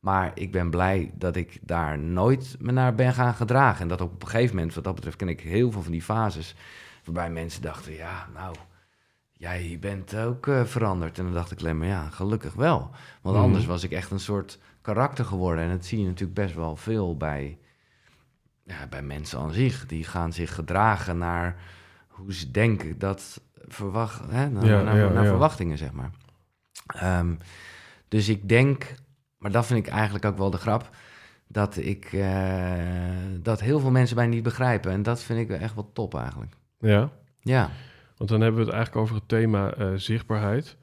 Maar ik ben blij dat ik daar nooit me naar ben gaan gedragen. En dat op een gegeven moment, wat dat betreft, ken ik heel veel van die fases... waarbij mensen dachten, ja, nou, jij bent ook uh, veranderd. En dan dacht ik alleen maar, ja, gelukkig wel. Want mm. anders was ik echt een soort karakter geworden. En dat zie je natuurlijk best wel veel bij... ja, bij mensen aan zich, die gaan zich gedragen naar hoe ze denken dat verwacht, hè, naar, ja, naar, ja, naar ja. verwachtingen, zeg maar. Um, dus ik denk, maar dat vind ik eigenlijk ook wel de grap, dat ik uh, dat heel veel mensen mij niet begrijpen. En dat vind ik echt wel top eigenlijk. Ja? Ja. Want dan hebben we het eigenlijk over het thema uh, zichtbaarheid.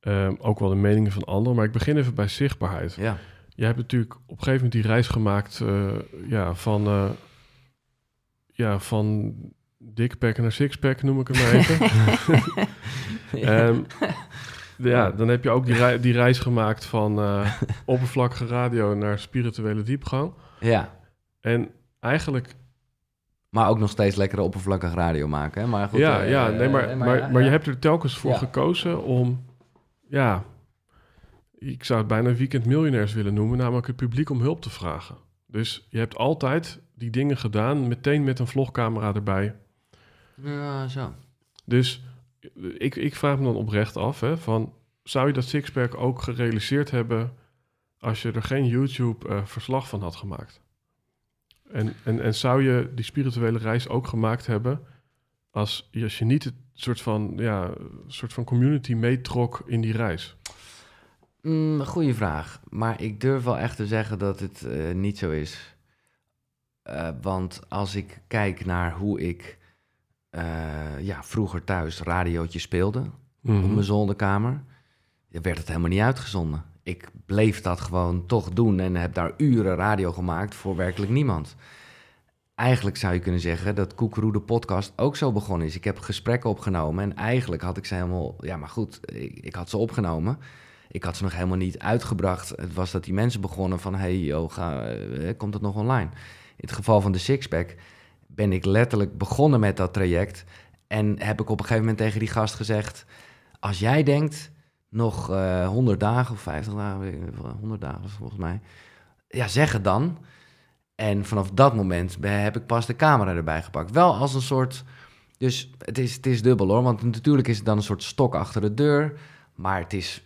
Um, ook wel de meningen van anderen, maar ik begin even bij zichtbaarheid. Ja. Jij hebt natuurlijk op een gegeven moment die reis gemaakt uh, ja, van, uh, ja, van dickpack naar sixpack, noem ik het maar even. um, ja, dan heb je ook die, rei- die reis gemaakt van uh, oppervlakkige radio naar spirituele diepgang. Ja. En eigenlijk... maar ook nog steeds lekkere oppervlakkige radio maken, hè? Maar goed, ja, uh, ja, nee, maar, uh, maar, maar, ja, maar je ja. hebt er telkens voor ja. gekozen om... ja. Ik zou het bijna weekend miljonairs willen noemen, namelijk het publiek om hulp te vragen. Dus je hebt altijd die dingen gedaan, meteen met een vlogcamera erbij. Ja, zo. Dus ik, ik vraag me dan oprecht af, hè, van, zou je dat sixpack ook gerealiseerd hebben als je er geen YouTube-verslag uh, van had gemaakt? En, en, en zou je die spirituele reis ook gemaakt hebben als, als je niet het soort van, ja, soort van community meetrok in die reis? Mm, goeie vraag. Maar ik durf wel echt te zeggen dat het uh, niet zo is. Uh, want als ik kijk naar hoe ik uh, ja, vroeger thuis radiootje speelde... Mm-hmm. op mijn zolderkamer, dan werd het helemaal niet uitgezonden. Ik bleef dat gewoon toch doen en heb daar uren radio gemaakt voor werkelijk niemand. Eigenlijk zou je kunnen zeggen dat Kukuru de podcast ook zo begonnen is. Ik heb gesprekken opgenomen en eigenlijk had ik ze helemaal... ja, maar goed, ik, ik had ze opgenomen... ik had ze nog helemaal niet uitgebracht. Het was dat die mensen begonnen van... hey, joh, ga, komt het nog online? In het geval van de Sixpack ben ik letterlijk begonnen met dat traject... en heb ik op een gegeven moment tegen die gast gezegd... als jij denkt, nog uh, honderd dagen of vijftig dagen... honderd dagen volgens mij... ja, zeg het dan. En vanaf dat moment heb ik pas de camera erbij gepakt. Wel als een soort... dus het is, het is dubbel, hoor. Want natuurlijk is het dan een soort stok achter de deur... maar het is...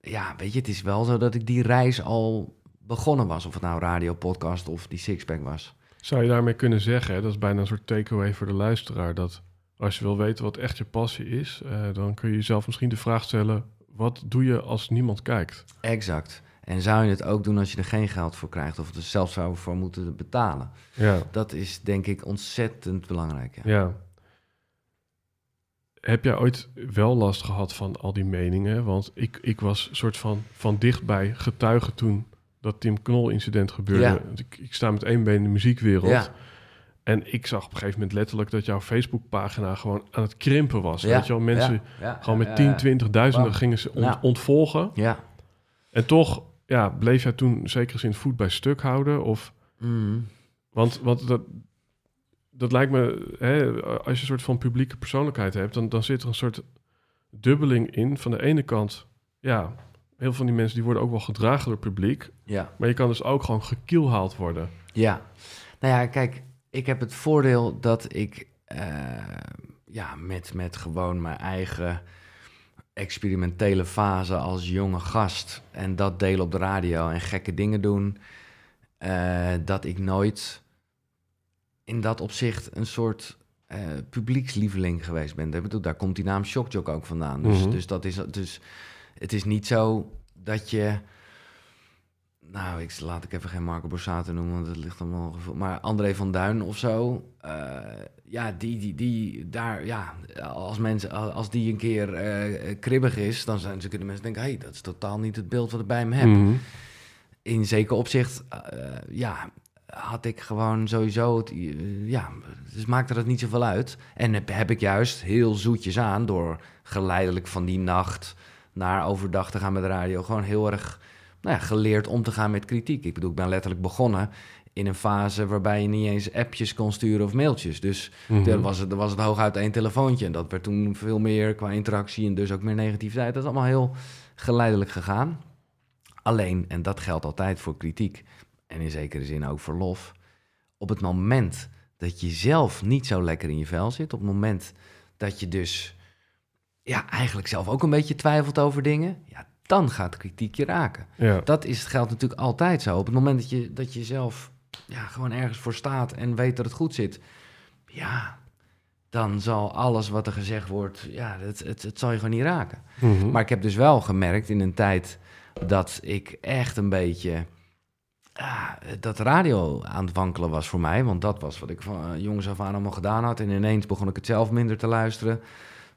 ja, weet je, het is wel zo dat ik die reis al begonnen was. Of het nou radio, podcast of die sixpack was. Zou je daarmee kunnen zeggen, hè, dat is bijna een soort takeaway voor de luisteraar, dat als je wil weten wat echt je passie is, uh, dan kun je jezelf misschien de vraag stellen, wat doe je als niemand kijkt? Exact. En zou je het ook doen als je er geen geld voor krijgt of er zelfs zou voor moeten betalen? Ja. Dat is denk ik ontzettend belangrijk. Ja. ja. Heb jij ooit wel last gehad van al die meningen? Want ik, ik was soort van, van dichtbij getuige toen dat Tim Knol-incident gebeurde. Ja. Ik, ik sta met één been in de muziekwereld. Ja. En ik zag op een gegeven moment letterlijk dat jouw Facebookpagina gewoon aan het krimpen was. Ja. Weet je wel, mensen ja. Ja. gewoon met tien, twintigduizenden gingen ze ont, ja. ontvolgen. Ja. En toch ja, bleef jij toen zeker zin voet bij stuk houden? Of, mm. Want, want dat... Dat lijkt me, hè, als je een soort van publieke persoonlijkheid hebt, dan, dan zit er een soort dubbeling in. Van de ene kant, ja, heel veel van die mensen die worden ook wel gedragen door het publiek. Ja. Maar je kan dus ook gewoon gekielhaald worden. Ja, nou ja, kijk, ik heb het voordeel dat ik uh, ja, met, met gewoon mijn eigen experimentele fase als jonge gast en dat delen op de radio en gekke dingen doen, uh, dat ik nooit in dat opzicht een soort uh, publiekslieveling geweest ben. Ik bedoel, daar komt die naam Shock Jock ook vandaan. Dus, mm-hmm. dus, dat is, dus het is niet zo dat je... Nou, ik, laat ik even geen Marco Borsato noemen, want het ligt allemaal... Maar André van Duin of zo. Uh, ja, die, die, die daar... Ja, als, mensen, als die een keer uh, kribbig is, dan zijn, kunnen mensen denken, hey, dat is totaal niet het beeld wat ik bij hem heb. Mm-hmm. In zeker opzicht, uh, ja... had ik gewoon sowieso... Het, ja, dus maakte dat niet zoveel uit. En heb, heb ik juist heel zoetjes aan... door geleidelijk van die nacht... naar overdag te gaan met de radio... gewoon heel erg nou ja, geleerd om te gaan met kritiek. Ik bedoel, ik ben letterlijk begonnen... in een fase waarbij je niet eens appjes kon sturen of mailtjes. Dus mm-hmm. toen was het, was het hooguit één telefoontje. En dat werd toen veel meer qua interactie... en dus ook meer negativiteit. Dat is allemaal heel geleidelijk gegaan. Alleen, en dat geldt altijd voor kritiek... en in zekere zin ook voor lof... op het moment dat je zelf niet zo lekker in je vel zit... op het moment dat je dus... ja, eigenlijk zelf ook een beetje twijfelt over dingen... ja, dan gaat kritiek je raken. Ja. Dat is, geldt natuurlijk altijd zo. Op het moment dat je, dat je zelf ja, gewoon ergens voor staat... en weet dat het goed zit... ja, dan zal alles wat er gezegd wordt... ja, het, het, het zal je gewoon niet raken. Mm-hmm. Maar ik heb dus wel gemerkt in een tijd... dat ik echt een beetje... Ja, dat radio aan het wankelen was voor mij. Want dat was wat ik van jongens af aan allemaal gedaan had. En ineens begon ik het zelf minder te luisteren.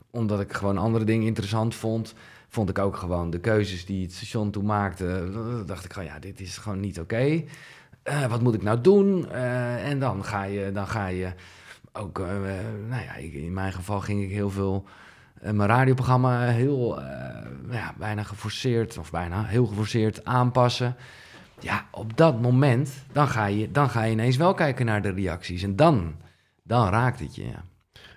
Omdat ik gewoon andere dingen interessant vond. Vond ik ook gewoon de keuzes die het station toen maakte. Dacht ik gewoon, ja, dit is gewoon niet oké. Okay. Uh, wat moet ik nou doen? Uh, en dan ga je, dan ga je ook... Uh, nou ja, ik, in mijn geval ging ik heel veel... Uh, mijn radioprogramma heel... Uh, ja, bijna geforceerd, of bijna heel geforceerd aanpassen... Ja, op dat moment, dan ga, je, dan ga je ineens wel kijken naar de reacties. En dan, dan raakt het je, ja.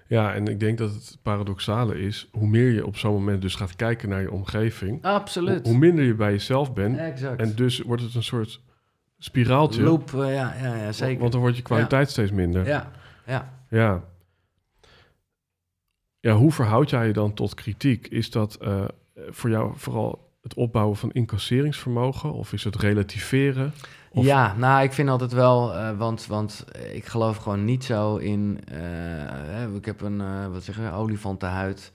Ja, en ik denk dat het paradoxale is... hoe meer je op zo'n moment dus gaat kijken naar je omgeving... Absoluut. Hoe, hoe minder je bij jezelf bent. Exact. En dus wordt het een soort spiraaltje. Loop, uh, ja, ja, ja, zeker. Want dan wordt je kwaliteit ja. steeds minder. Ja, ja. Ja. Ja, hoe verhoud jij je dan tot kritiek? Is dat uh, voor jou vooral... het opbouwen van incasseringsvermogen? Of is het relativeren? Of... Ja, nou, ik vind altijd wel... Uh, want, want ik geloof gewoon niet zo in... Uh, ik heb een, uh, wat zeg je, olifantenhuid.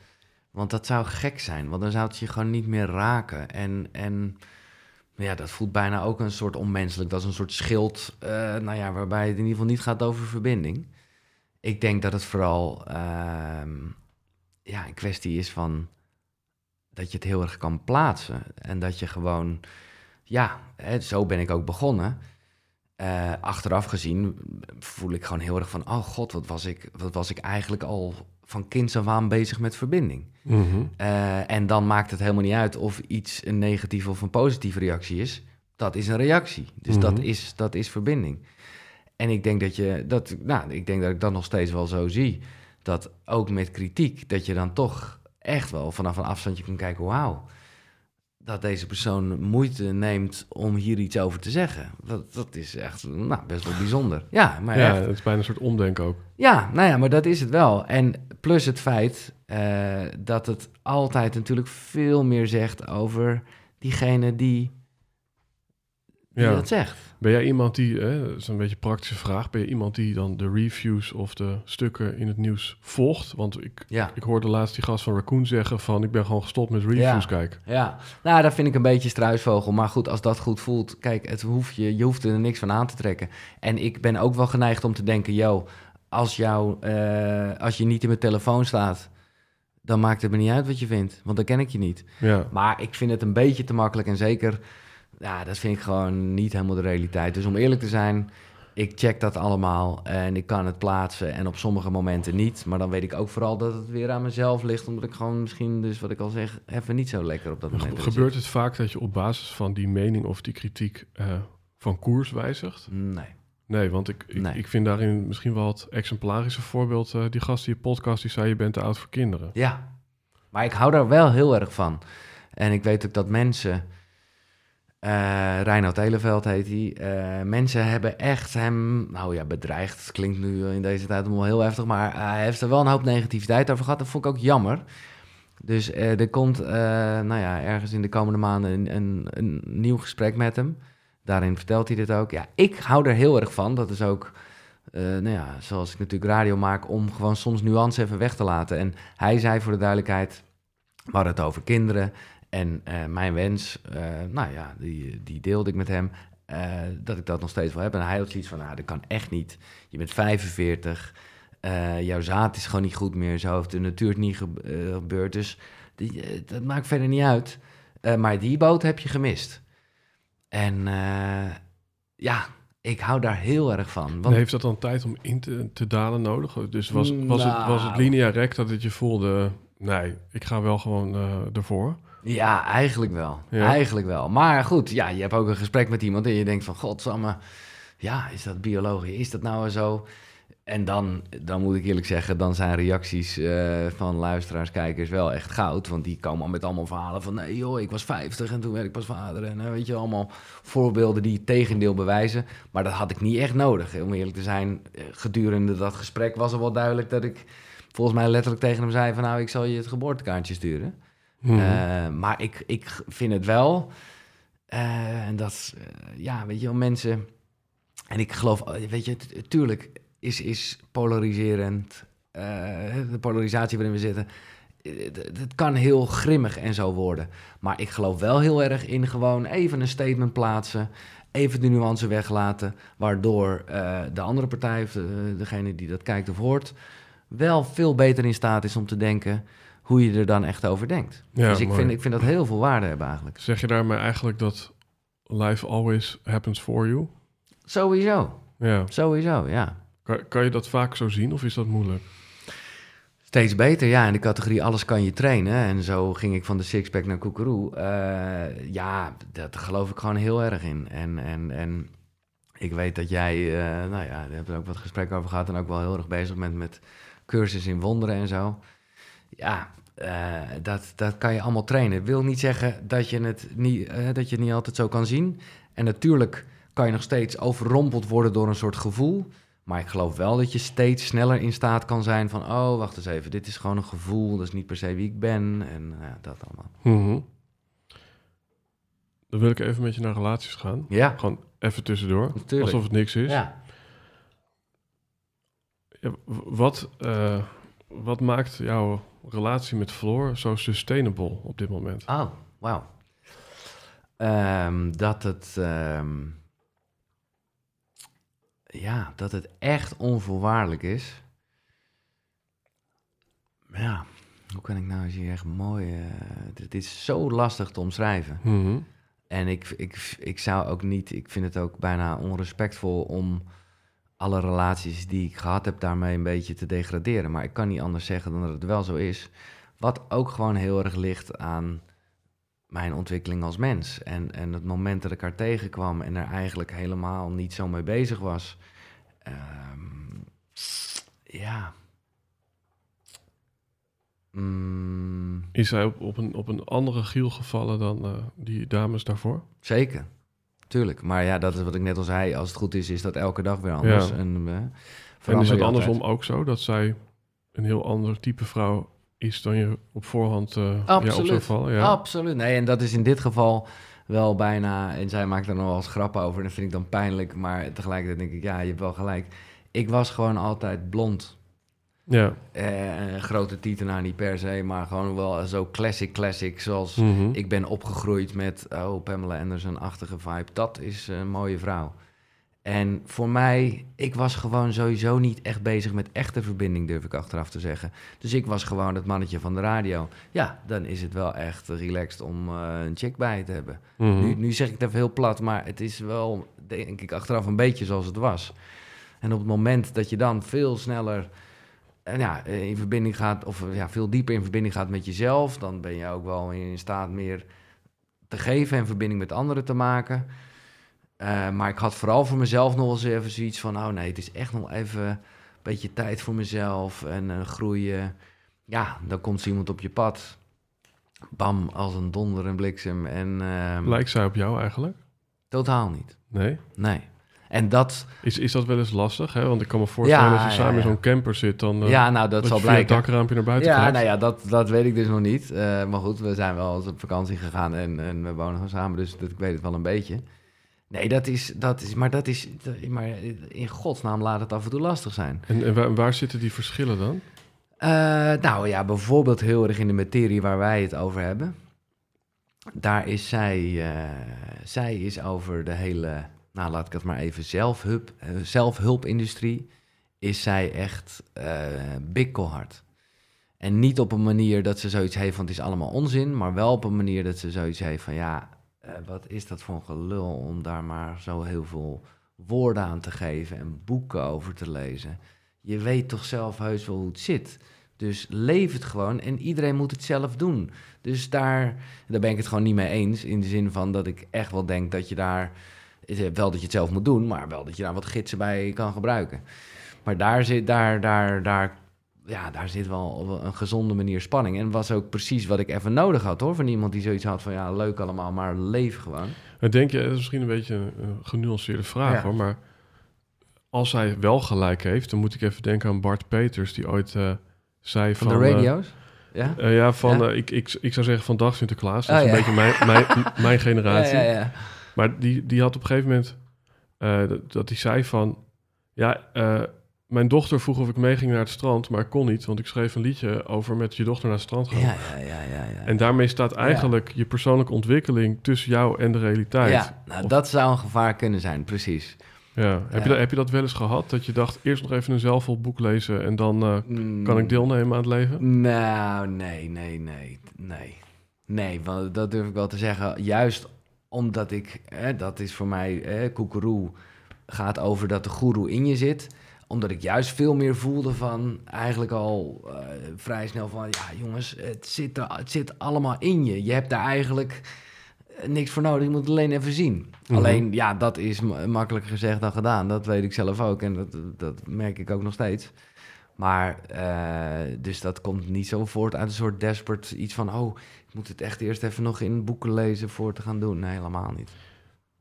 Want dat zou gek zijn. Want dan zou het je gewoon niet meer raken. En, en ja, dat voelt bijna ook een soort onmenselijk. Dat is een soort schild... Uh, nou ja, waarbij het in ieder geval niet gaat over verbinding. Ik denk dat het vooral... Uh, ja, een kwestie is van... dat je het heel erg kan plaatsen. En dat je gewoon... Ja, hè, zo ben ik ook begonnen. Uh, achteraf gezien voel ik gewoon heel erg van... oh god, wat was ik, wat was ik eigenlijk al van kinds af aan bezig met verbinding. Mm-hmm. Uh, en dan maakt het helemaal niet uit of iets een negatieve of een positieve reactie is. Dat is een reactie. Dus mm-hmm. dat is, dat is verbinding. En ik denk dat je... dat, nou, ik denk dat ik dat nog steeds wel zo zie. Dat ook met kritiek, dat je dan toch... echt wel vanaf een afstandje kan kijken... wauw, dat deze persoon moeite neemt om hier iets over te zeggen. Dat, dat is echt nou, best wel bijzonder. Ja, maar ja echt, het is bijna een soort omdenken ook. Ja, nou ja, maar dat is het wel. En plus het feit uh, dat het altijd natuurlijk veel meer zegt... over diegene die ja. die dat zegt. Ben jij iemand die, hè, dat is een beetje een praktische vraag, ben je iemand die dan de reviews of de stukken in het nieuws volgt? Want ik, ja. ik hoorde laatst die gast van Raccoon zeggen van, ik ben gewoon gestopt met reviews ja. kijken. Ja, nou, dat vind ik een beetje struisvogel. Maar goed, als dat goed voelt, kijk, het hoef je, je hoeft er niks van aan te trekken. En ik ben ook wel geneigd om te denken, yo, als, jou, uh, als je niet in mijn telefoon staat, dan maakt het me niet uit wat je vindt, want dan ken ik je niet. Ja. Maar ik vind het een beetje te makkelijk en zeker, ja, dat vind ik gewoon niet helemaal de realiteit. Dus om eerlijk te zijn, ik check dat allemaal en ik kan het plaatsen en op sommige momenten niet. Maar dan weet ik ook vooral dat het weer aan mezelf ligt, omdat ik gewoon misschien, dus wat ik al zeg, even niet zo lekker op dat moment. Ge- gebeurt het vaak dat je op basis van die mening of die kritiek uh, van koers wijzigt? Nee. Nee, want ik, ik, nee. ik vind daarin misschien wel het exemplarische voorbeeld. Uh, die gast die je podcast, die zei je bent te oud voor kinderen. Ja, maar ik hou daar wel heel erg van. En ik weet ook dat mensen, uh, Reinoud Elenveld heet hij, uh, mensen hebben echt hem, nou ja, bedreigd. Klinkt nu in deze tijd allemaal heel heftig, maar hij heeft er wel een hoop negativiteit over gehad. Dat vond ik ook jammer. Dus uh, er komt, uh, nou ja, ergens in de komende maanden een, een, een nieuw gesprek met hem. Daarin vertelt hij dit ook. Ja, ik hou er heel erg van. Dat is ook, uh, nou ja, zoals ik natuurlijk radio maak, om gewoon soms nuance even weg te laten. En hij zei voor de duidelijkheid, we hadden het over kinderen. En uh, mijn wens, uh, nou ja, die, die deelde ik met hem, uh, dat ik dat nog steeds wil hebben. En hij had zoiets van, nou, dat kan echt niet. Je bent vijfenveertig, uh, jouw zaad is gewoon niet goed meer in zijn hoofd. De natuur is niet gebeurd, dus die, dat maakt verder niet uit. Uh, maar die boot heb je gemist. En uh, ja, ik hou daar heel erg van. Want heeft dat dan tijd om in te, te dalen nodig? Dus was, was, nou, het, was het linea recta dat je voelde, nee, ik ga wel gewoon uh, ervoor? Ja, eigenlijk wel. Ja. Eigenlijk wel. Maar goed, ja, je hebt ook een gesprek met iemand en je denkt van, godsamme, ja, is dat biologisch? Is dat nou zo? En dan, dan moet ik eerlijk zeggen, dan zijn reacties uh, van luisteraars, kijkers wel echt goud. Want die komen al met allemaal verhalen van, nee joh, ik was vijftig en toen werd ik pas vader. En uh, weet je, allemaal voorbeelden die het tegendeel bewijzen. Maar dat had ik niet echt nodig. Om eerlijk te zijn, gedurende dat gesprek was er wel duidelijk dat ik volgens mij letterlijk tegen hem zei van, nou, ik zal je het geboortekaartje sturen. Hmm. Uh, maar ik, ik vind het wel, uh, en dat, uh, ja, weet je wel, mensen, en ik geloof, weet je, tu- tuurlijk... Is, is polariserend, uh, de polarisatie waarin we zitten, het kan heel grimmig en zo worden. Maar ik geloof wel heel erg in gewoon even een statement plaatsen, even de nuance weglaten, waardoor uh, de andere partij, of de, degene die dat kijkt of hoort, wel veel beter in staat is om te denken hoe je er dan echt over denkt. Ja, dus ik vind, ik vind dat heel veel waarde hebben eigenlijk. Zeg je daarmee eigenlijk dat life always happens for you? Sowieso, ja. Sowieso, ja. Kan, kan je dat vaak zo zien of is dat moeilijk? Steeds beter, ja. In de categorie alles kan je trainen. En zo ging ik van de sixpack naar Kukuru. Uh, ja, dat geloof ik gewoon heel erg in. En, en, en ik weet dat jij, uh, nou ja, daar hebben we ook wat gesprekken over gehad en ook wel heel erg bezig bent met cursus in wonderen en zo. Ja, uh, dat, dat kan je allemaal trainen. Dat wil niet zeggen dat je het niet, uh, dat je het niet altijd zo kan zien. En natuurlijk kan je nog steeds overrompeld worden door een soort gevoel. Maar ik geloof wel dat je steeds sneller in staat kan zijn van, oh, wacht eens even, dit is gewoon een gevoel, dat is niet per se wie ik ben en ja, dat allemaal. Mm-hmm. Dan wil ik even met je naar relaties gaan. Ja. Gewoon even tussendoor, natuurlijk. Alsof het niks is. Ja. Ja, wat, uh, wat maakt jouw relatie met Floor zo sustainable op dit moment? Oh, wauw. Um, dat het... Um, Ja, dat het echt onvoorwaardelijk is. Ja, hoe kan ik nou eens hier echt mooi... Uh, dit is zo lastig te omschrijven. Mm-hmm. En ik, ik, ik zou ook niet... Ik vind het ook bijna onrespectvol om alle relaties die ik gehad heb daarmee een beetje te degraderen. Maar ik kan niet anders zeggen dan dat het wel zo is. Wat ook gewoon heel erg ligt aan mijn ontwikkeling als mens. En, en het moment dat ik haar tegenkwam en er eigenlijk helemaal niet zo mee bezig was. Um, ja. Mm. Is zij op, op, een, op een andere Giel gevallen dan uh, die dames daarvoor? Zeker, tuurlijk. Maar ja, dat is wat ik net al zei. Als het goed is, is dat elke dag weer anders. Ja. En, uh, en is het andersom altijd ook zo? Dat zij een heel ander type vrouw is dan je op voorhand uh, absoluut. Ja, op zou vallen. Ja. Absoluut. Nee, en dat is in dit geval wel bijna... En zij maakt er nog wel eens grappen over. Dat vind ik dan pijnlijk. Maar tegelijkertijd denk ik, ja, je hebt wel gelijk. Ik was gewoon altijd blond. Ja. Eh, grote tieten, nou niet per se, maar gewoon wel zo classic, classic. Zoals mm-hmm. ik ben opgegroeid met, oh, Pamela Anderson-achtige vibe. Dat is een mooie vrouw. En voor mij, ik was gewoon sowieso niet echt bezig met echte verbinding, durf ik achteraf te zeggen. Dus ik was gewoon het mannetje van de radio. Ja, dan is het wel echt relaxed om uh, een chick bij te hebben. Mm-hmm. Nu, nu zeg ik het even heel plat, maar het is wel, denk ik, achteraf een beetje zoals het was. En op het moment dat je dan veel sneller uh, ja, in verbinding gaat, of ja, veel dieper in verbinding gaat met jezelf, dan ben je ook wel in staat meer te geven en verbinding met anderen te maken. Uh, maar ik had vooral voor mezelf nog wel eens even zoiets van, oh nee, het is echt nog even een beetje tijd voor mezelf en uh, groeien. Ja, dan komt iemand op je pad. Bam, als een donder en bliksem. En, uh, lijkt zij op jou eigenlijk? Totaal niet. Nee? Nee. En dat... Is, is dat wel eens lastig, hè? Want ik kan me voorstellen, ja, als je ja, samen ja. in zo'n camper zit, dan uh, ja, nou, dat, dat zal je via het dakraampje naar buiten ja, krijgt. Nou ja, dat, dat weet ik dus nog niet. Uh, maar goed, we zijn wel eens op vakantie gegaan en, en we wonen gewoon samen, dus dat, ik weet het wel een beetje. Nee, dat is, dat is, maar dat is, maar in godsnaam laat het af en toe lastig zijn. En, en waar, waar zitten die verschillen dan? Uh, nou ja, bijvoorbeeld heel erg in de materie waar wij het over hebben. Daar is zij, uh, zij is over de hele, nou laat ik het maar even, zelfhulp, zelfhulpindustrie, is zij echt uh, big cohort. En niet op een manier dat ze zoiets heeft van het is allemaal onzin, maar wel op een manier dat ze zoiets heeft van ja... Uh, wat is dat voor een gelul om daar maar zo heel veel woorden aan te geven en boeken over te lezen. Je weet toch zelf heus wel hoe het zit. Dus leef het gewoon en iedereen moet het zelf doen. Dus daar, daar ben ik het gewoon niet mee eens. In de zin van dat ik echt wel denk dat je daar... Wel dat je het zelf moet doen, maar wel dat je daar wat gidsen bij kan gebruiken. Maar daar zit, daar, daar, daar, ja, daar zit wel op een gezonde manier spanning. En was ook precies wat ik even nodig had, hoor. Van iemand die zoiets had van, ja, leuk allemaal, maar leef gewoon. Denk je, dat is misschien een beetje een genuanceerde vraag, ja. hoor. Maar als hij wel gelijk heeft, dan moet ik even denken aan Bart Peters, die ooit uh, zei van... Van de radio's? Uh, Ja, uh, ja van, ja? Uh, ik, ik, ik zou zeggen van dag Sinterklaas. Dat oh, is ja. een beetje mijn, mijn, mijn generatie. Ja, ja, ja. Maar die, die had op een gegeven moment uh, dat, dat hij zei van... ja. Uh, Mijn dochter vroeg of ik meeging naar het strand, maar ik kon niet, want ik schreef een liedje over met je dochter naar het strand gaan. Ja, ja, ja, ja, ja. En daarmee staat eigenlijk ja. je persoonlijke ontwikkeling tussen jou en de realiteit. Ja, nou, of... dat zou een gevaar kunnen zijn, precies. Ja. Heb, ja. Je, heb je dat wel eens gehad? Dat je dacht, eerst nog even een zelfvol boek lezen en dan uh, mm. kan ik deelnemen aan het leven? Nou, nee, nee, nee, nee. Nee, want dat durf ik wel te zeggen. Juist omdat ik, hè, dat is voor mij, hè, Kukuru gaat over dat de goeroe in je zit... Omdat ik juist veel meer voelde van, eigenlijk al uh, vrij snel van... ja, jongens, het zit, er, het zit allemaal in je. Je hebt daar eigenlijk niks voor nodig. Je moet het alleen even zien. Mm-hmm. Alleen, ja, dat is makkelijker gezegd dan gedaan. Dat weet ik zelf ook en dat, dat merk ik ook nog steeds. Maar, uh, dus dat komt niet zo voort uit een soort desperate iets van... oh, ik moet het echt eerst even nog in boeken lezen voor te gaan doen. Nee, helemaal niet.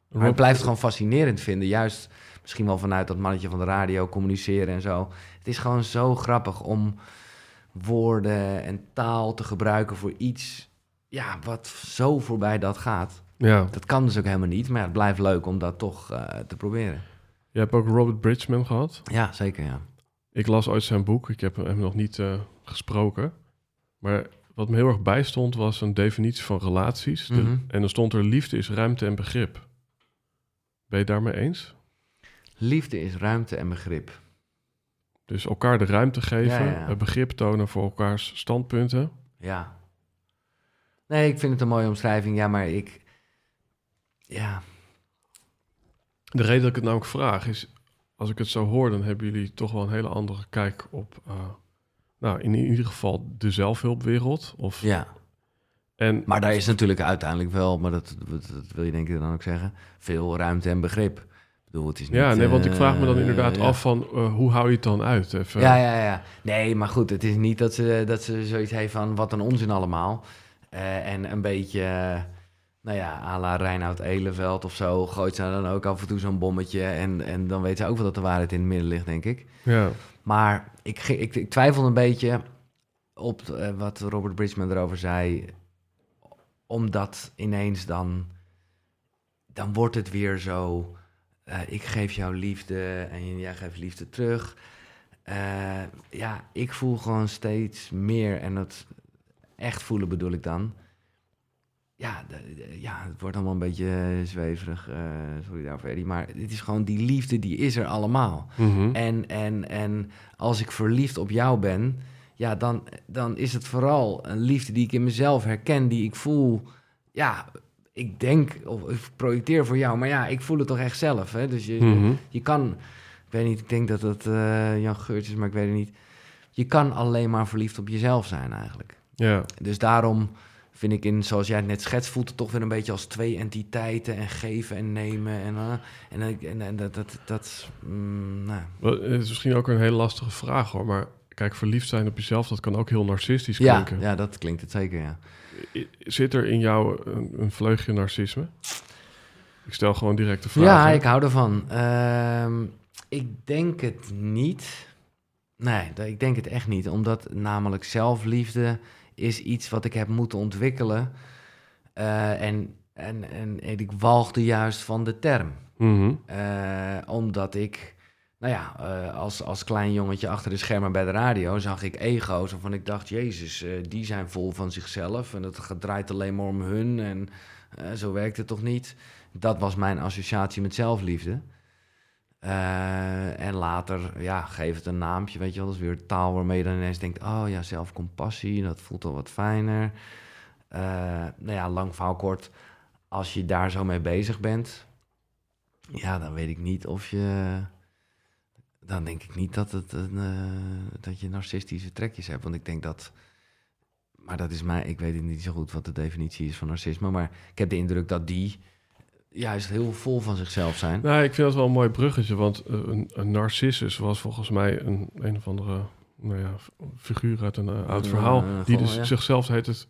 Maar ik blijf het gewoon fascinerend vinden, juist... Misschien wel vanuit dat mannetje van de radio communiceren en zo. Het is gewoon zo grappig om woorden en taal te gebruiken voor iets... ja, wat zo voorbij dat gaat. Ja. Dat kan dus ook helemaal niet, maar het blijft leuk om dat toch uh, te proberen. Je hebt ook Robert Bridgman gehad? Ja, zeker, ja. Ik las ooit zijn boek, ik heb hem nog niet uh, gesproken. Maar wat me heel erg bijstond was een definitie van relaties. Mm-hmm. De, en dan stond er liefde is ruimte en begrip. Ben je daarmee eens? Liefde is ruimte en begrip. Dus elkaar de ruimte geven, ja, ja. begrip tonen voor elkaars standpunten. Ja. Nee, ik vind het een mooie omschrijving, ja, maar ik... Ja. De reden dat ik het nou ook vraag is... als ik het zo hoor, dan hebben jullie toch wel een hele andere kijk op... Uh, nou, in ieder geval de zelfhulpwereld. Of, ja. En, maar daar is natuurlijk uiteindelijk wel, maar dat, dat, dat wil je denk ik dan ook zeggen... veel ruimte en begrip. Bedoel, het is niet, ja, nee, want ik vraag me dan inderdaad uh, ja. af van... Uh, hoe hou je het dan uit? Even. Ja, ja, ja. Nee, maar goed, het is niet dat ze, dat ze zoiets heeft van... wat een onzin allemaal. Uh, en een beetje, uh, nou ja, à la Reinoud Elenveld of zo... gooit ze dan ook af en toe zo'n bommetje... en, en dan weet ze ook wel dat de waarheid in het midden ligt, denk ik. Ja. Maar ik, ik, ik twijfel een beetje op uh, wat Robert Bridgman erover zei... omdat ineens dan... dan wordt het weer zo, uh, ik geef jou liefde en jij geeft liefde terug. Uh, ja, ik voel gewoon steeds meer, en dat echt voelen bedoel ik dan. Ja, de, de, ja, het wordt allemaal een beetje zweverig, uh, sorry daarvoor Eddie, maar dit is gewoon, die liefde die is er allemaal. Mm-hmm. En, en, en als ik verliefd op jou ben, ja, dan, dan is het vooral een liefde die ik in mezelf herken, die ik voel, ja, ik denk, of ik projecteer voor jou, maar ja, ik voel het toch echt zelf, hè? Dus je, mm-hmm. je kan, ik weet niet, ik denk dat dat uh, Jan Geurts is, maar ik weet het niet. Je kan alleen maar verliefd op jezelf zijn eigenlijk. Ja. Dus daarom vind ik, in, zoals jij het net schetst, voelt het toch weer een beetje als twee entiteiten en geven en nemen. En, uh, en, en, en dat, dat, dat mm, nou. Het is misschien ook een hele lastige vraag, hoor. Maar kijk, verliefd zijn op jezelf, dat kan ook heel narcistisch klinken. Ja, ja, dat klinkt het zeker, ja. Zit er in jou een, een vleugje narcisme? Ik stel gewoon direct de vraag. Ja, hè? Ik hou ervan. Uh, ik denk het niet. Nee, ik denk het echt niet. Omdat namelijk zelfliefde is iets wat ik heb moeten ontwikkelen. Uh, en, en, en ik walgde juist van de term. Mm-hmm. Uh, omdat ik, nou ja, uh, als, als klein jongetje achter de schermen bij de radio zag ik ego's waarvan ik dacht, Jezus, uh, die zijn vol van zichzelf en het draait alleen maar om hun en uh, zo werkt het toch niet. Dat was mijn associatie met zelfliefde. Uh, en later, ja, geef het een naampje, weet je wel. Dat is weer taal waarmee je dan ineens denkt, oh ja, zelfcompassie, dat voelt al wat fijner. Uh, nou ja, lang verhaal kort, als je daar zo mee bezig bent, ja, dan weet ik niet of je... Dan denk ik niet dat, het een, uh, dat je narcistische trekjes hebt, want ik denk dat... Maar dat is mij, ik weet niet zo goed wat de definitie is van narcisme, maar ik heb de indruk dat die... juist heel vol van zichzelf zijn. Nou, ik vind dat wel een mooi bruggetje, want een, een narcissus was volgens mij een, een of andere nou ja, figuur uit een uh, oud verhaal, uh, uh, die dus ja. zichzelf heet het,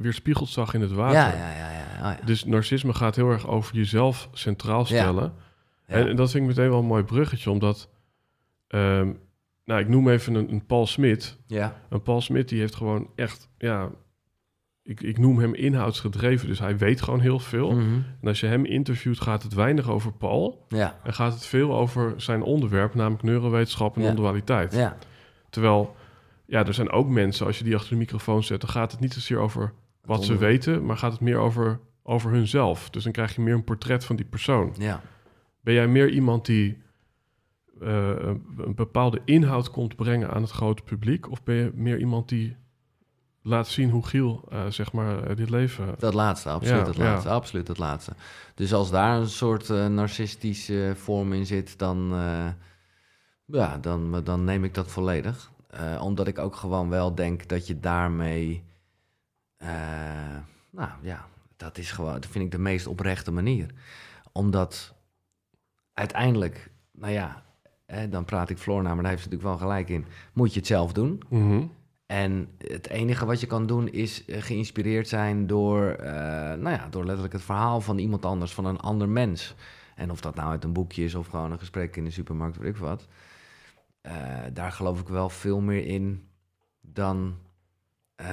weer spiegeld zag in het water. Ja, ja, ja, ja. Oh, ja. Dus narcisme gaat heel erg over jezelf centraal stellen. Ja. Ja. En, en dat vind ik meteen wel een mooi bruggetje, omdat... Um, nou, ik noem even een, een Paul Smit. Ja. Een Paul Smit die heeft gewoon echt... ja. Ik, ik noem hem inhoudsgedreven, dus hij weet gewoon heel veel. Mm-hmm. En als je hem interviewt, gaat het weinig over Paul. Ja. En gaat het veel over zijn onderwerp, namelijk neurowetenschap en ja. non-dualiteit. Ja. Terwijl, ja, er zijn ook mensen, als je die achter de microfoon zet, dan gaat het niet zozeer over wat ze weten, maar gaat het meer over, over hunzelf. Dus dan krijg je meer een portret van die persoon. Ja. Ben jij meer iemand die uh, een bepaalde inhoud komt brengen aan het grote publiek? Of ben je meer iemand die... laat zien hoe Giel, uh, zeg maar, uh, dit leven... Dat laatste, absoluut, ja, dat laatste, ja. absoluut dat laatste. Dus als daar een soort uh, narcistische uh, vorm in zit, dan, uh, ja, dan, dan neem ik dat volledig. Uh, omdat ik ook gewoon wel denk dat je daarmee... Uh, nou ja, dat is gewoon, dat vind ik de meest oprechte manier. Omdat uiteindelijk, nou ja, hè, dan praat ik Floor na, maar daar heeft ze natuurlijk wel gelijk in. Moet je het zelf doen... Mm-hmm. En het enige wat je kan doen is geïnspireerd zijn door, uh, nou ja, door letterlijk het verhaal van iemand anders, van een ander mens. En of dat nou uit een boekje is of gewoon een gesprek in de supermarkt of ik wat. Uh, daar geloof ik wel veel meer in dan, uh,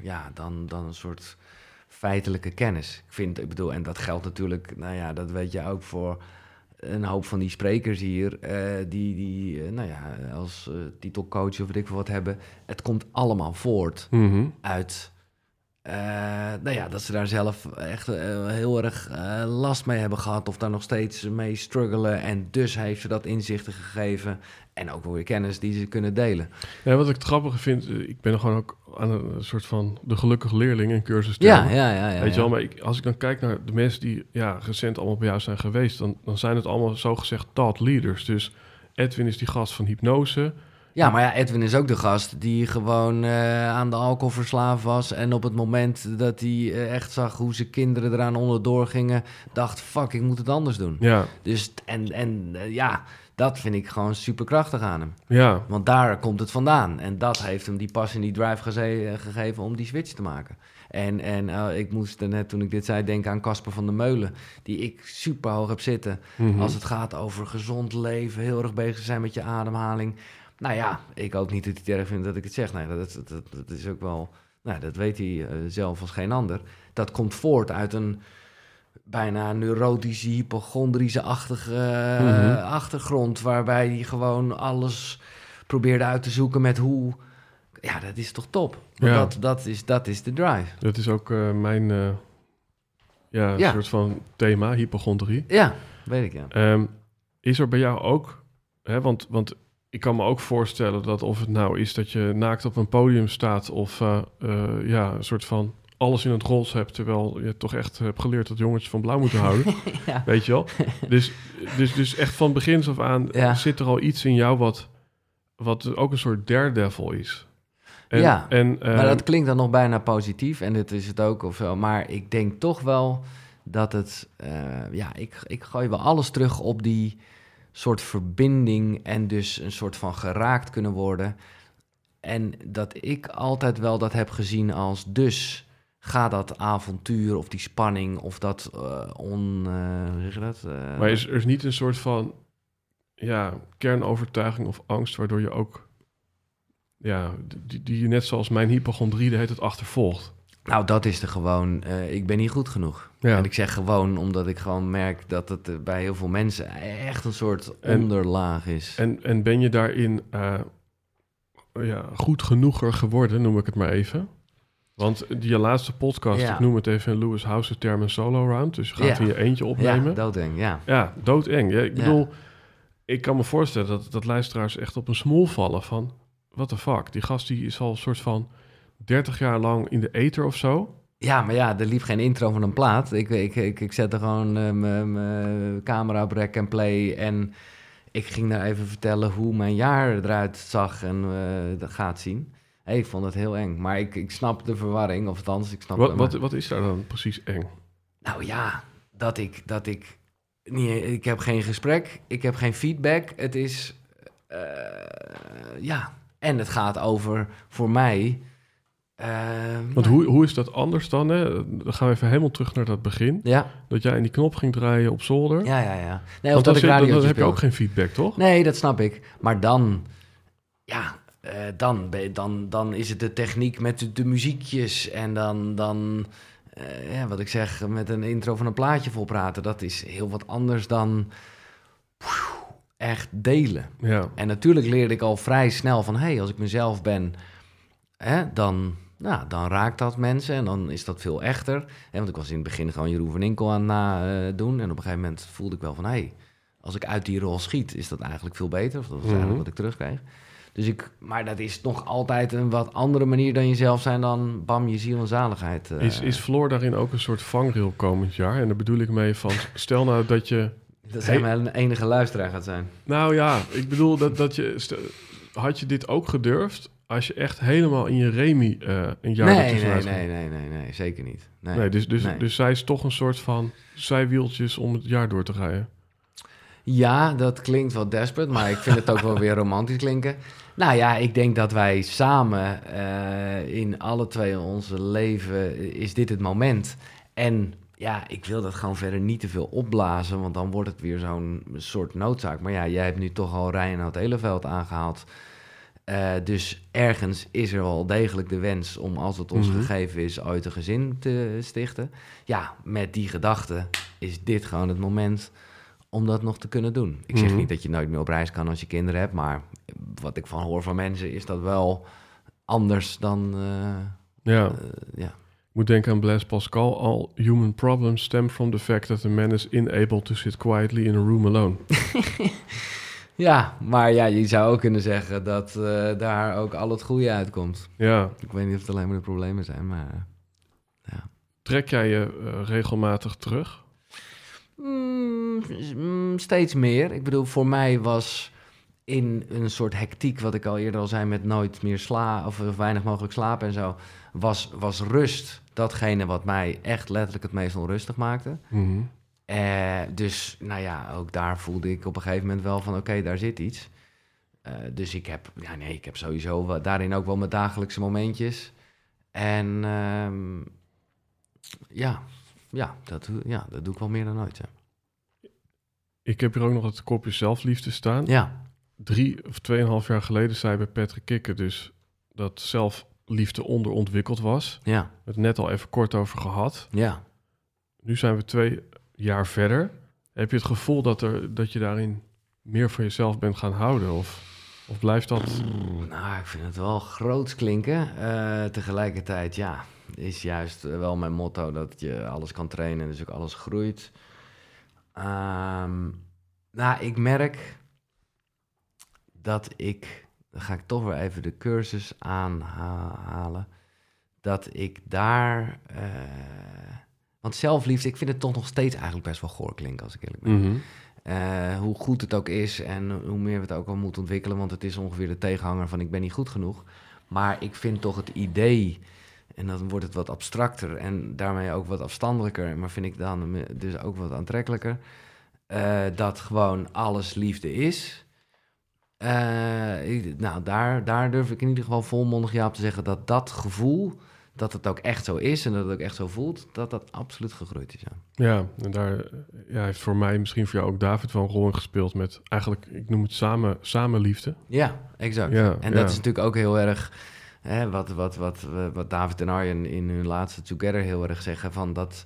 ja, dan, dan een soort feitelijke kennis. Ik vind, ik bedoel, en dat geldt natuurlijk, nou ja, dat weet je ook voor... een hoop van die sprekers hier, uh, die, die uh, nou ja, als uh, titelcoach of weet ik veel wat hebben. Het komt allemaal voort mm-hmm. uit, uh, nou ja, dat ze daar zelf echt uh, heel erg uh, last mee hebben gehad of daar nog steeds mee struggelen. En dus heeft ze dat inzichten gegeven en ook weer kennis die ze kunnen delen. Ja, wat ik het grappige vind, ik ben er gewoon ook aan een soort van de gelukkige leerling in cursus. Ja, ja, ja, ja. Weet je wel, maar ik, als ik dan kijk naar de mensen die ja, recent allemaal bij jou zijn geweest, dan, dan zijn het allemaal zogezegd thought leaders. Dus Edwin is die gast van hypnose. Ja, maar ja, Edwin is ook de gast die gewoon uh, aan de alcohol verslaafd was. En op het moment dat hij uh, echt zag hoe zijn kinderen eraan onderdoor gingen, dacht, fuck, ik moet het anders doen. Ja. Dus, en, en uh, ja... dat vind ik gewoon superkrachtig aan hem. Ja. Want daar komt het vandaan. En dat heeft hem die pas en die drive geze- gegeven om die switch te maken. En, en uh, ik moest er net, toen ik dit zei, denken aan Casper van der Meulen. Die ik super hoog heb zitten. Mm-hmm. Als het gaat over gezond leven, heel erg bezig zijn met je ademhaling. Nou ja, ik ook niet dat hij het erg vindt dat ik het zeg. Nee, dat, dat, dat, dat is ook wel... Nou, dat weet hij uh, zelf als geen ander. Dat komt voort uit een... bijna neurotische, hypochondrische-achtige uh, mm-hmm. achtergrond, waarbij hij gewoon alles probeerde uit te zoeken met hoe... Ja, dat is toch top. Ja. Dat, dat, is, dat is de drive. Dat is ook uh, mijn uh, ja, ja. soort van thema, hypochondrie. Ja, weet ik, ja. Um, is er bij jou ook... Hè, want, want ik kan me ook voorstellen dat of het nou is dat je naakt op een podium staat... of uh, uh, ja, een soort van... alles in het roze hebt, terwijl je toch echt hebt geleerd dat jongetjes van blauw moeten houden. Ja. Weet je wel? Dus, dus, dus echt van begins af aan ja. zit er al iets in jou wat, wat ook een soort daredevil is. En, ja, en, uh, maar dat klinkt dan nog bijna positief en dit is het ook of zo. Maar ik denk toch wel dat het... Uh, ja, ik, ik gooi wel alles terug op die soort verbinding en dus een soort van geraakt kunnen worden. En dat ik altijd wel dat heb gezien als dus... Ga dat avontuur of die spanning of dat uh, on... Uh, hoe zeg je dat? Uh, maar is, er is niet een soort van ja, kernovertuiging of angst... waardoor je ook... ja die, die je net zoals mijn hypochondrie de hele tijd achtervolgt? Nou, dat is er gewoon... Uh, ik ben niet goed genoeg. Ja. En ik zeg gewoon omdat ik gewoon merk... dat het bij heel veel mensen echt een soort en, onderlaag is. En, en ben je daarin uh, ja, goed genoeger geworden, noem ik het maar even... Want die laatste podcast, ja. ik noem het even in Lewis Howes' termen solo round. Dus je gaat ja. in je eentje opnemen. Ja, doodeng, ja. Ja, doodeng. Ja, ik ja. bedoel, ik kan me voorstellen dat, dat luisteraars echt op een smoel vallen van... what the fuck, die gast die is al een soort van dertig jaar lang in de ether of zo. Ja, maar ja, er liep geen intro van een plaat. Ik, ik, ik, ik zette gewoon uh, mijn camera op rec en play en ik ging daar even vertellen hoe mijn jaar eruit zag en uh, dat gaat zien. Hey, ik vond het heel eng, maar ik, ik snap de verwarring, of althans, ik snap... Wat, wat, wat is daar dan precies eng? Nou ja, dat ik... Dat ik, niet, ik heb geen gesprek, ik heb geen feedback, het is... Uh, ja, en het gaat over, voor mij... Uh, Want hoe, hoe is dat anders dan, hè? Dan gaan we even helemaal terug naar dat begin. Ja. Dat jij in die knop ging draaien op zolder. Ja, ja, ja. Nee, of dat ik radiootje speel. Dan heb je ook geen feedback, toch? Nee, dat snap ik. Maar dan... Ja... Uh, dan, dan, dan is het de techniek met de, de muziekjes en dan, dan uh, ja, wat ik zeg, met een intro van een plaatje volpraten. Dat is heel wat anders dan poeh, echt delen. Ja. En natuurlijk leerde ik al vrij snel van, hé, hey, als ik mezelf ben, hè, dan, nou, dan raakt dat mensen en dan is dat veel echter. Hè, want ik was in het begin gewoon Jeroen van Inkel aan het nadoen en op een gegeven moment voelde ik wel van, hé, hey, als ik uit die rol schiet, is dat eigenlijk veel beter. Of dat is eigenlijk mm-hmm. wat ik terugkrijg. Dus ik, maar dat is nog altijd een wat andere manier dan jezelf zijn dan bam, je ziel en zaligheid. Uh. Is, is Floor daarin ook een soort vangrail komend jaar? En daar bedoel ik mee van, stel nou dat je... Dat zij maar een enige luisteraar gaat zijn. Nou ja, ik bedoel dat, dat je... Stel, had je dit ook gedurfd als je echt helemaal in je remi uh, een jaar... Nee, nee, nee, nee, nee, nee, nee, zeker niet. Nee, nee, dus, dus, nee. Dus zij is toch een soort van zijwieltjes om het jaar door te rijden. Ja, dat klinkt wel desperate, maar ik vind het ook wel weer romantisch klinken. Nou ja, ik denk dat wij samen uh, in alle twee onze leven, is dit het moment. En ja, ik wil dat gewoon verder niet te veel opblazen, want dan wordt het weer zo'n soort noodzaak. Maar ja, jij hebt nu toch al Reinoud Elenveld aangehaald. Uh, dus ergens is er wel degelijk de wens om, als het ons mm-hmm. gegeven is, ooit een gezin te stichten. Ja, met die gedachte is dit gewoon het moment... om dat nog te kunnen doen. Ik zeg mm-hmm. niet dat je nooit meer op reis kan als je kinderen hebt... maar wat ik van hoor van mensen is dat wel anders dan... Uh, ja. Uh, yeah. Ik moet denken aan Blaise Pascal. All human problems stem from the fact that a man is unable to sit quietly in a room alone. Ja, maar ja, je zou ook kunnen zeggen dat uh, daar ook al het goede uitkomt. Ja. Ik weet niet of het alleen maar de problemen zijn, maar... Uh, ja. Trek jij je uh, regelmatig terug? Mm, steeds meer. Ik bedoel, voor mij was in een soort hectiek, wat ik al eerder al zei, met nooit meer sla of weinig mogelijk slapen en zo, was, was rust datgene wat mij echt letterlijk het meest onrustig maakte. Mm-hmm. Uh, dus, nou ja, ook daar voelde ik op een gegeven moment wel van, oké, okay, daar zit iets. Uh, dus ik heb, ja nee, ik heb sowieso wel, daarin ook wel mijn dagelijkse momentjes. En um, ja... Ja dat, ja, dat doe ik wel meer dan ooit. Hè. Ik heb hier ook nog het kopje zelfliefde staan. Ja. Drie of tweeënhalf jaar geleden zei bij Patrick Kikker dus dat zelfliefde onderontwikkeld was. Ja. Het net al even kort over gehad. Ja. nu zijn we twee jaar verder. Heb je het gevoel dat, er, dat je daarin meer voor jezelf bent gaan houden? Of, of blijft dat... Mm, nou, ik vind het wel groots klinken. Uh, tegelijkertijd, ja, is juist wel mijn motto dat je alles kan trainen en dus ook alles groeit. Um, nou, ik merk dat ik... Dan ga ik toch weer even de cursus aanhalen. Dat ik daar... Uh, want zelfliefde, ik vind het toch nog steeds eigenlijk best wel goor klinken, als ik eerlijk ben. Mm-hmm. Uh, hoe goed het ook is en hoe meer we het ook al moeten ontwikkelen. Want het is ongeveer de tegenhanger van ik ben niet goed genoeg. Maar ik vind toch het idee... En dan wordt het wat abstracter en daarmee ook wat afstandelijker. Maar vind ik dan dus ook wat aantrekkelijker. Uh, dat gewoon alles liefde is... Uh, nou, daar, daar durf ik in ieder geval volmondig ja op te zeggen... dat dat gevoel, dat het ook echt zo is en dat het ook echt zo voelt... dat dat absoluut gegroeid is, ja. Ja, en daar ja, heeft voor mij, misschien voor jou ook David... wel een rol in gespeeld met eigenlijk, ik noem het samen, samenliefde. Ja, exact. Ja, en ja. Dat is natuurlijk ook heel erg... Hè, wat, wat, wat, wat David en Arjen in hun laatste Together heel erg zeggen... van dat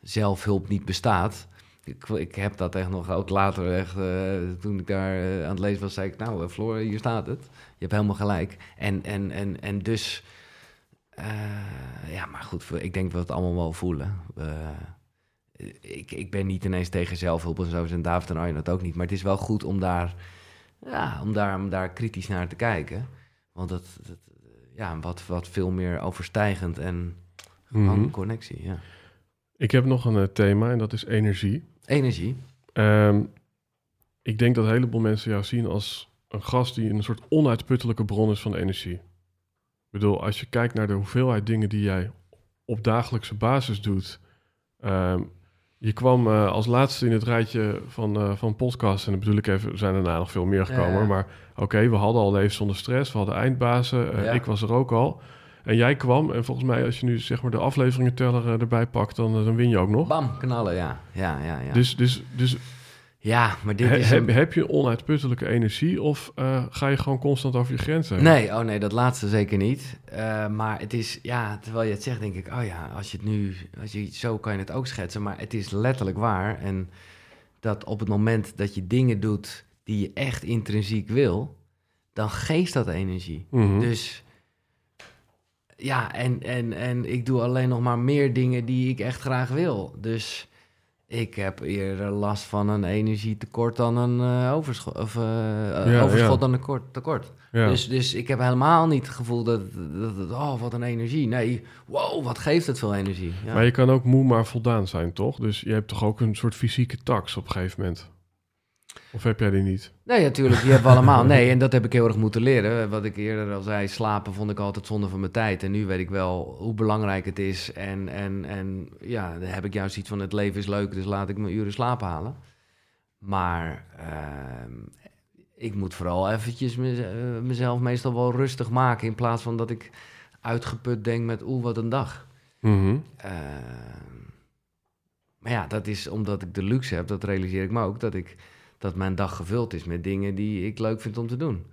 zelfhulp niet bestaat... Ik, ik heb dat echt nog ook later, echt, uh, toen ik daar uh, aan het lezen was, zei ik... nou, uh, Floor, hier staat het. Je hebt helemaal gelijk. En, en, en, en dus... Uh, ja, maar goed, ik denk dat we het allemaal wel voelen. Uh, ik, ik ben niet ineens tegen zelfhulp en zo. En David en Arjen dat ook niet. Maar het is wel goed om daar, ja, om daar, om daar kritisch naar te kijken. Want dat, dat ja, wat, wat veel meer overstijgend en gewoon mm-hmm. connectie, ja. Ik heb nog een uh, thema en dat is energie. Energie. Um, ik denk dat een heleboel mensen jou zien als een gast... die een soort onuitputtelijke bron is van energie. Ik bedoel, als je kijkt naar de hoeveelheid dingen... die jij op dagelijkse basis doet... Um, je kwam uh, als laatste in het rijtje van, uh, van podcasts... en dan bedoel ik even, zijn daarna nog veel meer gekomen... Uh. maar oké, okay, we hadden al Leven Zonder Stress, we hadden Eindbazen... Uh, ja. Ik was er ook al... En jij kwam, en volgens mij als je nu zeg maar de afleveringenteller erbij pakt, dan, dan win je ook nog. Bam, knallen, ja. ja, ja, ja. Dus, dus, dus ja, maar dit he, is een... heb, heb je onuitputtelijke energie of uh, ga je gewoon constant over je grenzen? Nee, oh nee, dat laatste zeker niet. Uh, maar het is, ja, terwijl je het zegt, denk ik, oh ja, als je het nu, als je zo kan je het ook schetsen, maar het is letterlijk waar. En dat op het moment dat je dingen doet die je echt intrinsiek wil, dan geeft dat energie. Mm-hmm. Dus... Ja, en, en, en ik doe alleen nog maar meer dingen die ik echt graag wil. Dus ik heb eerder last van een energietekort dan een uh, overschot, of, uh, ja, overschot ja. dan een kort, tekort. Ja. Dus, dus ik heb helemaal niet het gevoel dat, dat, dat... Oh, wat een energie. Nee, wow, wat geeft het veel energie. Ja. Maar je kan ook moe maar voldaan zijn, toch? Dus je hebt toch ook een soort fysieke tax op een gegeven moment? Of heb jij die niet? Nee, natuurlijk, die hebben we allemaal. Nee, en dat heb ik heel erg moeten leren. Wat ik eerder al zei, slapen vond ik altijd zonde van mijn tijd. En nu weet ik wel hoe belangrijk het is. En, en, en ja, dan heb ik juist iets van het leven is leuk, dus laat ik mijn uren slaap halen. Maar uh, ik moet vooral eventjes mez- mezelf meestal wel rustig maken... in plaats van dat ik uitgeput denk met oeh, wat een dag. Mm-hmm. Uh, maar ja, dat is omdat ik de luxe heb, dat realiseer ik me ook, dat ik... dat mijn dag gevuld is met dingen die ik leuk vind om te doen.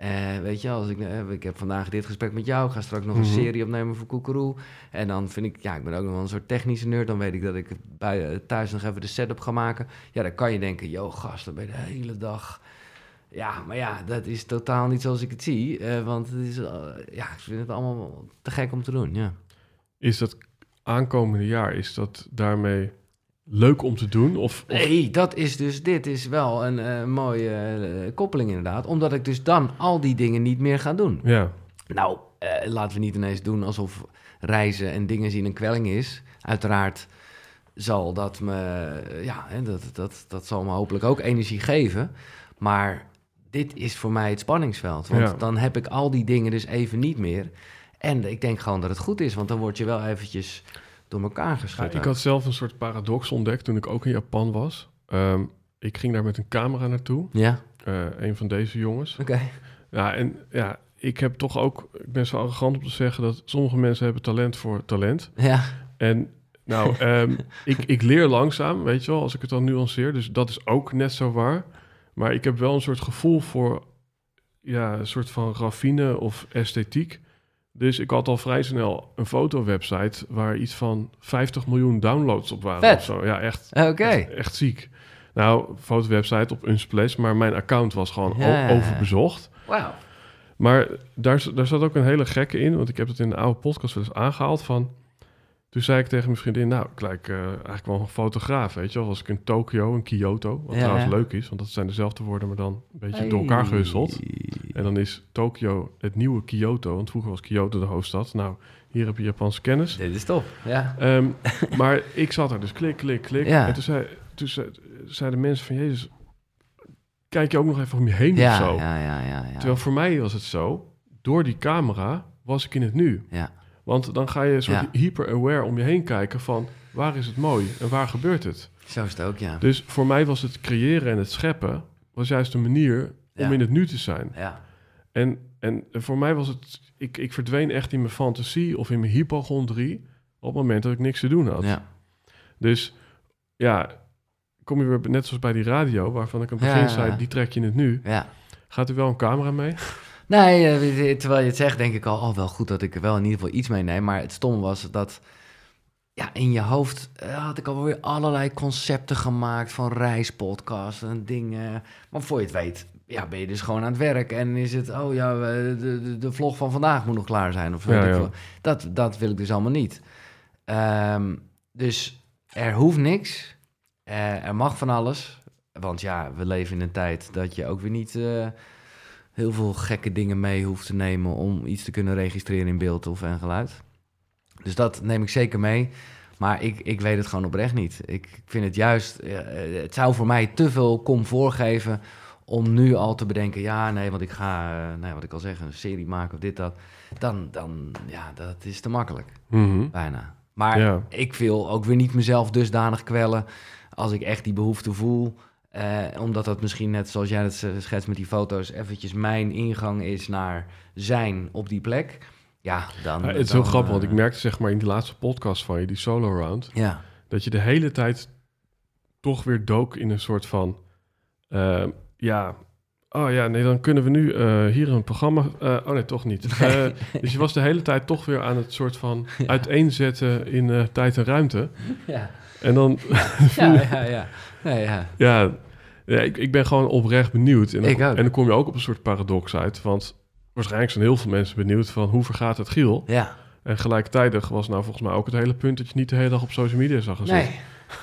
Uh, weet je, als ik, uh, ik heb vandaag dit gesprek met jou... ga straks nog mm-hmm. een serie opnemen voor Kukuru. En dan vind ik, ja, ik ben ook nog wel een soort technische nerd... dan weet ik dat ik bij, uh, thuis nog even de setup ga maken. Ja, dan kan je denken, yo gast, dan ben je de hele dag... Ja, maar ja, dat is totaal niet zoals ik het zie. Uh, want het is, uh, ja, ik vind het allemaal te gek om te doen, ja. Is dat aankomende jaar, is dat daarmee... leuk om te doen? Of, of... Nee, dat is dus, dit is wel een uh, mooie uh, koppeling inderdaad. Omdat ik dus dan al die dingen niet meer ga doen. Ja. Nou, uh, laten we niet ineens doen alsof reizen en dingen zien een kwelling is. Uiteraard zal dat me, uh, ja, dat, dat, dat zal me hopelijk ook energie geven. Maar dit is voor mij het spanningsveld. Want ja. dan heb ik al die dingen dus even niet meer. En ik denk gewoon dat het goed is, want dan word je wel eventjes... door elkaar geschud. Ja, ik had zelf een soort paradox ontdekt toen ik ook in Japan was. Um, ik ging daar met een camera naartoe. Ja. Uh, een van deze jongens. Oké. Okay. Ja, en ja, ik heb toch ook... Ik ben zo arrogant om te zeggen dat sommige mensen hebben talent voor talent. Ja. En nou, um, ik, ik leer langzaam, weet je wel, als ik het dan nuanceer. Dus dat is ook net zo waar. Maar ik heb wel een soort gevoel voor... ja, een soort van raffine of esthetiek... Dus ik had al vrij snel een fotowebsite waar iets van vijftig miljoen downloads op waren. Vet. Of zo. Ja, echt, okay. echt, echt ziek. Nou, fotowebsite op Unsplash, maar mijn account was gewoon ja. overbezocht. Wauw. Maar daar, daar zat ook een hele gekke in, want ik heb het in de oude podcast wel eens aangehaald van... Toen zei ik tegen mijn vriendin, nou, ik lijk uh, eigenlijk wel een fotograaf, weet je wel. Als ik in Tokio, in Kyoto, wat ja, trouwens ja. leuk is, want dat zijn dezelfde woorden, maar dan een beetje hey. door elkaar gehusteld. En dan is Tokio het nieuwe Kyoto, want vroeger was Kyoto de hoofdstad. Nou, hier heb je Japanse kennis. Dit is top, ja. Um, maar ik zat er dus klik, klik, klik. Ja. En toen zei, toen zei, zeiden mensen van, Jezus, kijk je ook nog even om je heen ja, of zo? Ja, ja, ja, ja. Terwijl voor mij was het zo, door die camera was ik in het nu. Ja. Want dan ga je soort ja. hyper-aware om je heen kijken van... waar is het mooi en waar gebeurt het? Zo is het ook, ja. Dus voor mij was het creëren en het scheppen... was juist een manier ja. om in het nu te zijn. Ja. En, en voor mij was het... Ik, ik verdween echt in mijn fantasie of in mijn hypochondrie... op het moment dat ik niks te doen had. Ja. Dus ja, kom je weer net zoals bij die radio... waarvan ik aan het begin ja, ja, ja. zei, die trek je in het nu. Ja. Gaat er wel een camera mee? Nee, terwijl je het zegt, denk ik al, oh, wel goed dat ik er wel in ieder geval iets mee neem. Maar het stom was dat, ja, in je hoofd uh, had ik alweer allerlei concepten gemaakt van reispodcasts en dingen. Maar voor je het weet, ja, ben je dus gewoon aan het werk en is het, oh ja, de, de vlog van vandaag moet nog klaar zijn. Of ja, ja. Dat, dat wil ik dus allemaal niet. Um, dus er hoeft niks, uh, er mag van alles. Want ja, we leven in een tijd dat je ook weer niet... Uh, heel veel gekke dingen mee hoeft te nemen... om iets te kunnen registreren in beeld of en geluid. Dus dat neem ik zeker mee. Maar ik, ik weet het gewoon oprecht niet. Ik vind het juist... Het zou voor mij te veel comfort geven... om nu al te bedenken... ja, nee, want ik ga... nee, wat ik al zeg, een serie maken of dit, dat. Dan, dan ja, dat is te makkelijk. Mm-hmm. Bijna. Maar ja. ik wil ook weer niet mezelf dusdanig kwellen... als ik echt die behoefte voel... Uh, omdat dat misschien net zoals jij het schetst met die foto's... eventjes mijn ingang is naar zijn op die plek. Ja, dan... Ja, het is dan heel grappig, uh, want ik merkte zeg maar in die laatste podcast van je... die solo round, ja. dat je de hele tijd toch weer dook in een soort van... Uh, ja, oh ja, nee, dan kunnen we nu uh, hier een programma... Uh, oh nee, toch niet. Uh, dus je was de hele tijd toch weer aan het soort van ja. uiteenzetten in uh, tijd en ruimte. Ja. En dan... ja, ja, ja. Ja, ja. ja, ja ik, ik ben gewoon oprecht benieuwd. En dan, en dan kom je ook op een soort paradox uit. Want waarschijnlijk zijn heel veel mensen benieuwd van... hoe vergaat het Giel? Ja. En gelijktijdig was nou volgens mij ook het hele punt... dat je niet de hele dag op social media zag gaan zitten.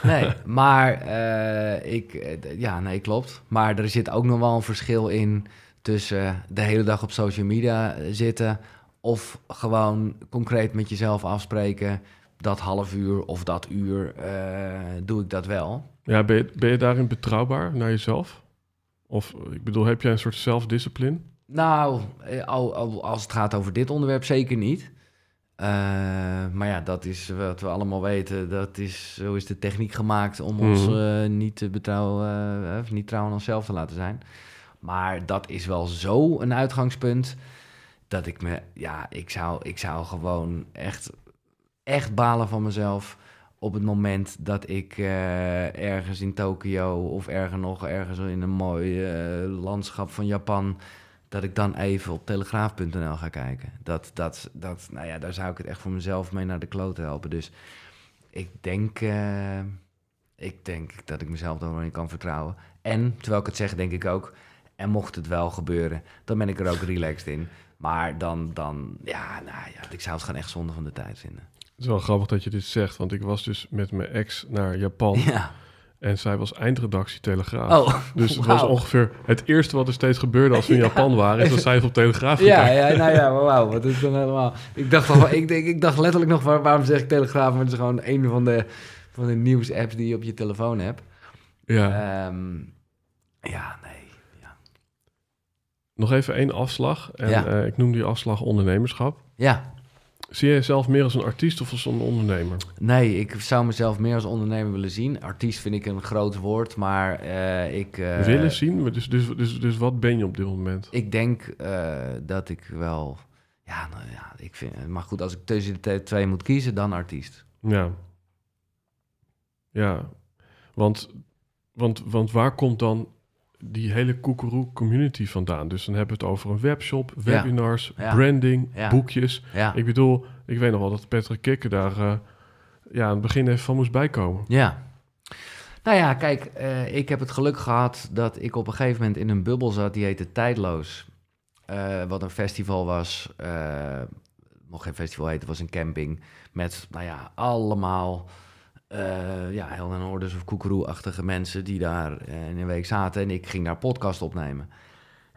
Nee, nee. maar uh, ik... Ja, nee, klopt. Maar er zit ook nog wel een verschil in... tussen de hele dag op social media zitten... of gewoon concreet met jezelf afspreken... dat half uur of dat uur uh, doe ik dat wel... Ja, ben je, ben je daarin betrouwbaar naar jezelf? Of, ik bedoel, heb jij een soort zelfdiscipline? Nou, als het gaat over dit onderwerp zeker niet. Uh, maar ja, dat is wat we allemaal weten. Dat is, zo is de techniek gemaakt om mm. ons uh, niet te betrouwen, uh, of niet trouw aan onszelf te laten zijn. Maar dat is wel zo een uitgangspunt dat ik me... Ja, ik zou, ik zou gewoon echt, echt balen van mezelf... op het moment dat ik uh, ergens in Tokio of erger nog ergens in een mooi uh, landschap van Japan... dat ik dan even op telegraaf punt n l ga kijken. Dat, dat, dat, nou ja, daar zou ik het echt voor mezelf mee naar de klote helpen. Dus ik denk, uh, ik denk dat ik mezelf daar wel in kan vertrouwen. En, terwijl ik het zeg, denk ik ook... en mocht het wel gebeuren, dan ben ik er ook relaxed in. Maar dan, dan ja, nou ja, ik zou het gewoon echt zonde van de tijd vinden. Het is wel grappig dat je dit zegt, want ik was dus met mijn ex naar Japan. Ja. En zij was eindredactie Telegraaf. Oh, dus het wow. was ongeveer het eerste wat er steeds gebeurde als we in ja. Japan waren... is dat zij op Telegraaf ja, ja, nou ja, wauw, wat is dan helemaal... Ik dacht, al, ik, ik, ik dacht letterlijk nog, waar, waarom zeg ik Telegraaf? Maar het is gewoon een van de, van de nieuws-apps die je op je telefoon hebt. Ja, um, ja nee. Ja. Nog even één afslag. En ja. uh, ik noem die afslag ondernemerschap. Ja. Zie jij jezelf meer als een artiest of als een ondernemer? Nee, ik zou mezelf meer als ondernemer willen zien. Artiest vind ik een groot woord, maar uh, ik... Uh, willen zien? Dus, dus, dus, dus wat ben je op dit moment? Ik denk uh, dat ik wel... Ja, nou ja, ik vind... Maar goed, als ik tussen de twee moet kiezen, dan artiest. Ja. Ja, want, want, want waar komt dan die hele Kukuru community vandaan. Dus dan hebben we het over een webshop, webinars, ja. Ja. branding, ja. boekjes. Ja. Ik bedoel, ik weet nog wel dat Patrick Kikker daar uh, ja, aan het begin even van moest bijkomen. Ja. Nou ja, kijk, uh, ik heb het geluk gehad dat ik op een gegeven moment in een bubbel zat, die heette Tijdloos. Uh, wat een festival was, uh, nog geen festival heette, was een camping met, nou ja, allemaal... Uh, ja, Helden en Hordes of Koekeroe-achtige mensen die daar uh, in een week zaten. En ik ging daar podcast opnemen.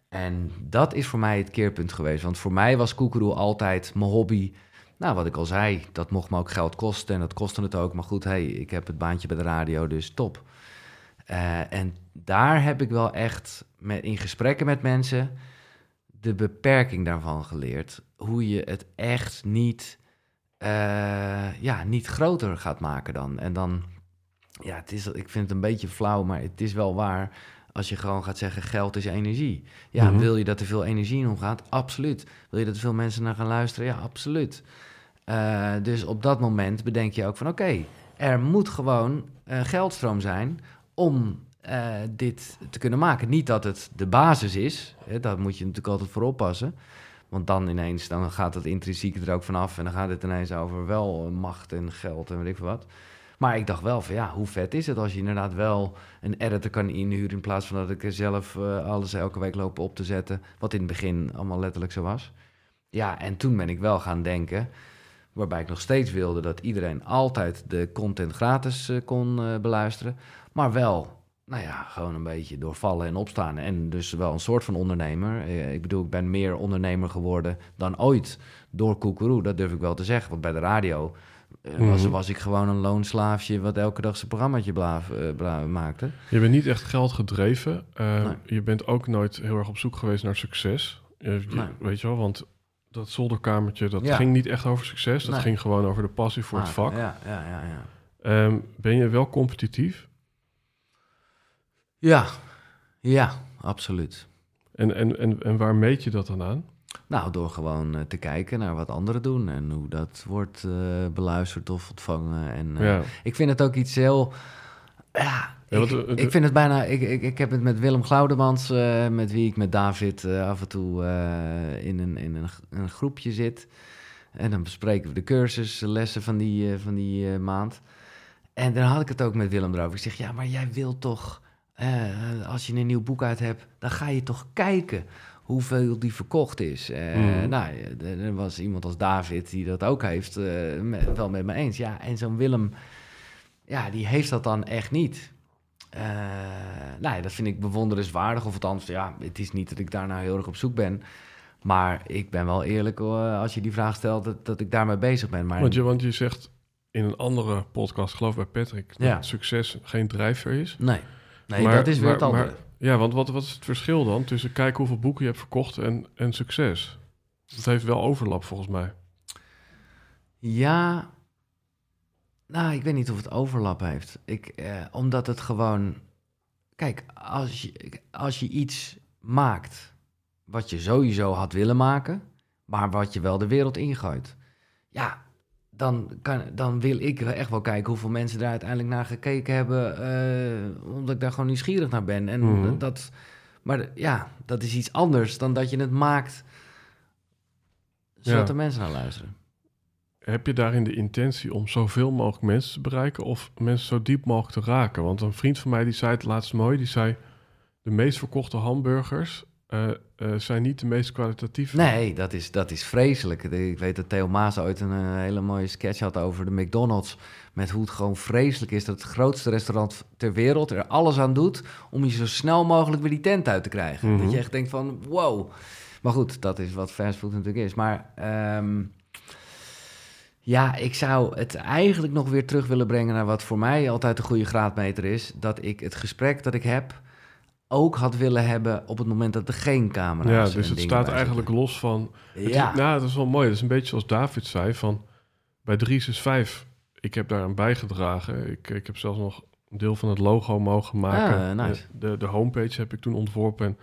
En dat is voor mij het keerpunt geweest. Want voor mij was Koekeroe altijd mijn hobby. Nou, wat ik al zei, dat mocht me ook geld kosten. En dat kostte het ook. Maar goed, hey, ik heb het baantje bij de radio, dus top. Uh, en daar heb ik wel echt met, in gesprekken met mensen de beperking daarvan geleerd. Hoe je het echt niet... Uh, ja, niet groter gaat maken dan. En dan, ja, het is, ik vind het een beetje flauw, maar het is wel waar als je gewoon gaat zeggen, geld is energie. Ja, mm-hmm. Wil je dat er veel energie in omgaat? Absoluut. Wil je dat er veel mensen naar gaan luisteren? Ja, absoluut. Uh, dus op dat moment bedenk je ook van, oké, okay, er moet gewoon een geldstroom zijn om uh, dit te kunnen maken. Niet dat het de basis is, hè, daar moet je natuurlijk altijd voor oppassen. Want dan ineens, dan gaat dat intrinsieke er ook vanaf en dan gaat het ineens over wel macht en geld en weet ik veel wat. Maar ik dacht wel van ja, hoe vet is het als je inderdaad wel een editor kan inhuren in plaats van dat ik er zelf uh, alles elke week loop op te zetten. Wat in het begin allemaal letterlijk zo was. Ja, en toen ben ik wel gaan denken, waarbij ik nog steeds wilde dat iedereen altijd de content gratis uh, kon uh, beluisteren. Maar wel... Nou ja, gewoon een beetje doorvallen en opstaan. En dus wel een soort van ondernemer. Ik bedoel, ik ben meer ondernemer geworden dan ooit door Kukuru. Dat durf ik wel te zeggen. Want bij de radio was, was ik gewoon een loonslaafje... wat elke dag zijn programmaatje blaaf, blaaf, maakte. Je bent niet echt geld gedreven. Uh, nee. Je bent ook nooit heel erg op zoek geweest naar succes. Je, je, nee. Weet je wel, want dat zolderkamertje... dat ja. ging niet echt over succes. Dat nee. ging gewoon over de passie voor ah, het vak. Ja, ja, ja, ja. Um, ben je wel competitief? Ja, ja, absoluut. En, en, en, en waar meet je dat dan aan? Nou, door gewoon uh, te kijken naar wat anderen doen en hoe dat wordt uh, beluisterd of ontvangen. En uh, ja. ik vind het ook iets heel... Ja, ja, ik, wat, uh, ik vind het bijna... Ik, ik, ik heb het met Willem Glaudemans, uh, met wie ik met David uh, af en toe uh, in, een, in, een, in een groepje zit. En dan bespreken we de cursus, de lessen van die, uh, van die uh, maand. En dan had ik het ook met Willem erover. Ik zeg, ja, maar jij wilt toch... Uh, als je een nieuw boek uit hebt, dan ga je toch kijken hoeveel die verkocht is. Uh, mm. Nou, er was iemand als David die dat ook heeft, uh, me, wel met me eens. Ja, en zo'n Willem, ja, die heeft dat dan echt niet. Uh, nou, ja, dat vind ik bewonderenswaardig, of althans, ja, het is niet dat ik daar nou heel erg op zoek ben. Maar ik ben wel eerlijk, uh, als je die vraag stelt, dat, dat ik daarmee bezig ben. Maar... Want, je, want je zegt in een andere podcast, geloof bij Patrick, dat ja. succes geen drijfveer is. Nee. Nee, maar, dat is weer maar, het andere. Maar, ja, want wat, wat is het verschil dan tussen kijken hoeveel boeken je hebt verkocht en, en succes? Dat heeft wel overlap volgens mij. Ja, nou, ik weet niet of het overlap heeft. Ik, eh, omdat het gewoon... Kijk, als je, als je iets maakt wat je sowieso had willen maken, maar wat je wel de wereld ingooit, ja... Dan, kan, dan wil ik echt wel kijken hoeveel mensen daar uiteindelijk naar gekeken hebben. Uh, omdat ik daar gewoon nieuwsgierig naar ben. En mm-hmm. dat, maar ja, dat is iets anders dan dat je het maakt zodat ja. de mensen naar luisteren. Heb je daarin de intentie om zoveel mogelijk mensen te bereiken of mensen zo diep mogelijk te raken? Want een vriend van mij die zei het laatst mooi, die zei de meest verkochte hamburgers... Uh, uh, zijn niet de meest kwalitatieve. Nee, dat is, dat is vreselijk. Ik weet dat Theo Maas ooit een uh, hele mooie sketch had over de McDonald's. Met hoe het gewoon vreselijk is dat het grootste restaurant ter wereld er alles aan doet om je zo snel mogelijk weer die tent uit te krijgen. Mm-hmm. Dat je echt denkt van, wow. Maar goed, dat is wat fastfood natuurlijk is. Maar um, ja, ik zou het eigenlijk nog weer terug willen brengen naar wat voor mij altijd de goede graadmeter is. Dat ik het gesprek dat ik heb ook had willen hebben op het moment dat er geen camera is. Ja, dus het staat eigenlijk los van... Het ja. Is, nou, dat is wel mooi. Dat is een beetje zoals David zei van... bij drie zes vijf, ik heb daaraan bijgedragen. Ik, ik heb zelfs nog een deel van het logo mogen maken. Ja, nice. de, de, de homepage heb ik toen ontworpen. En,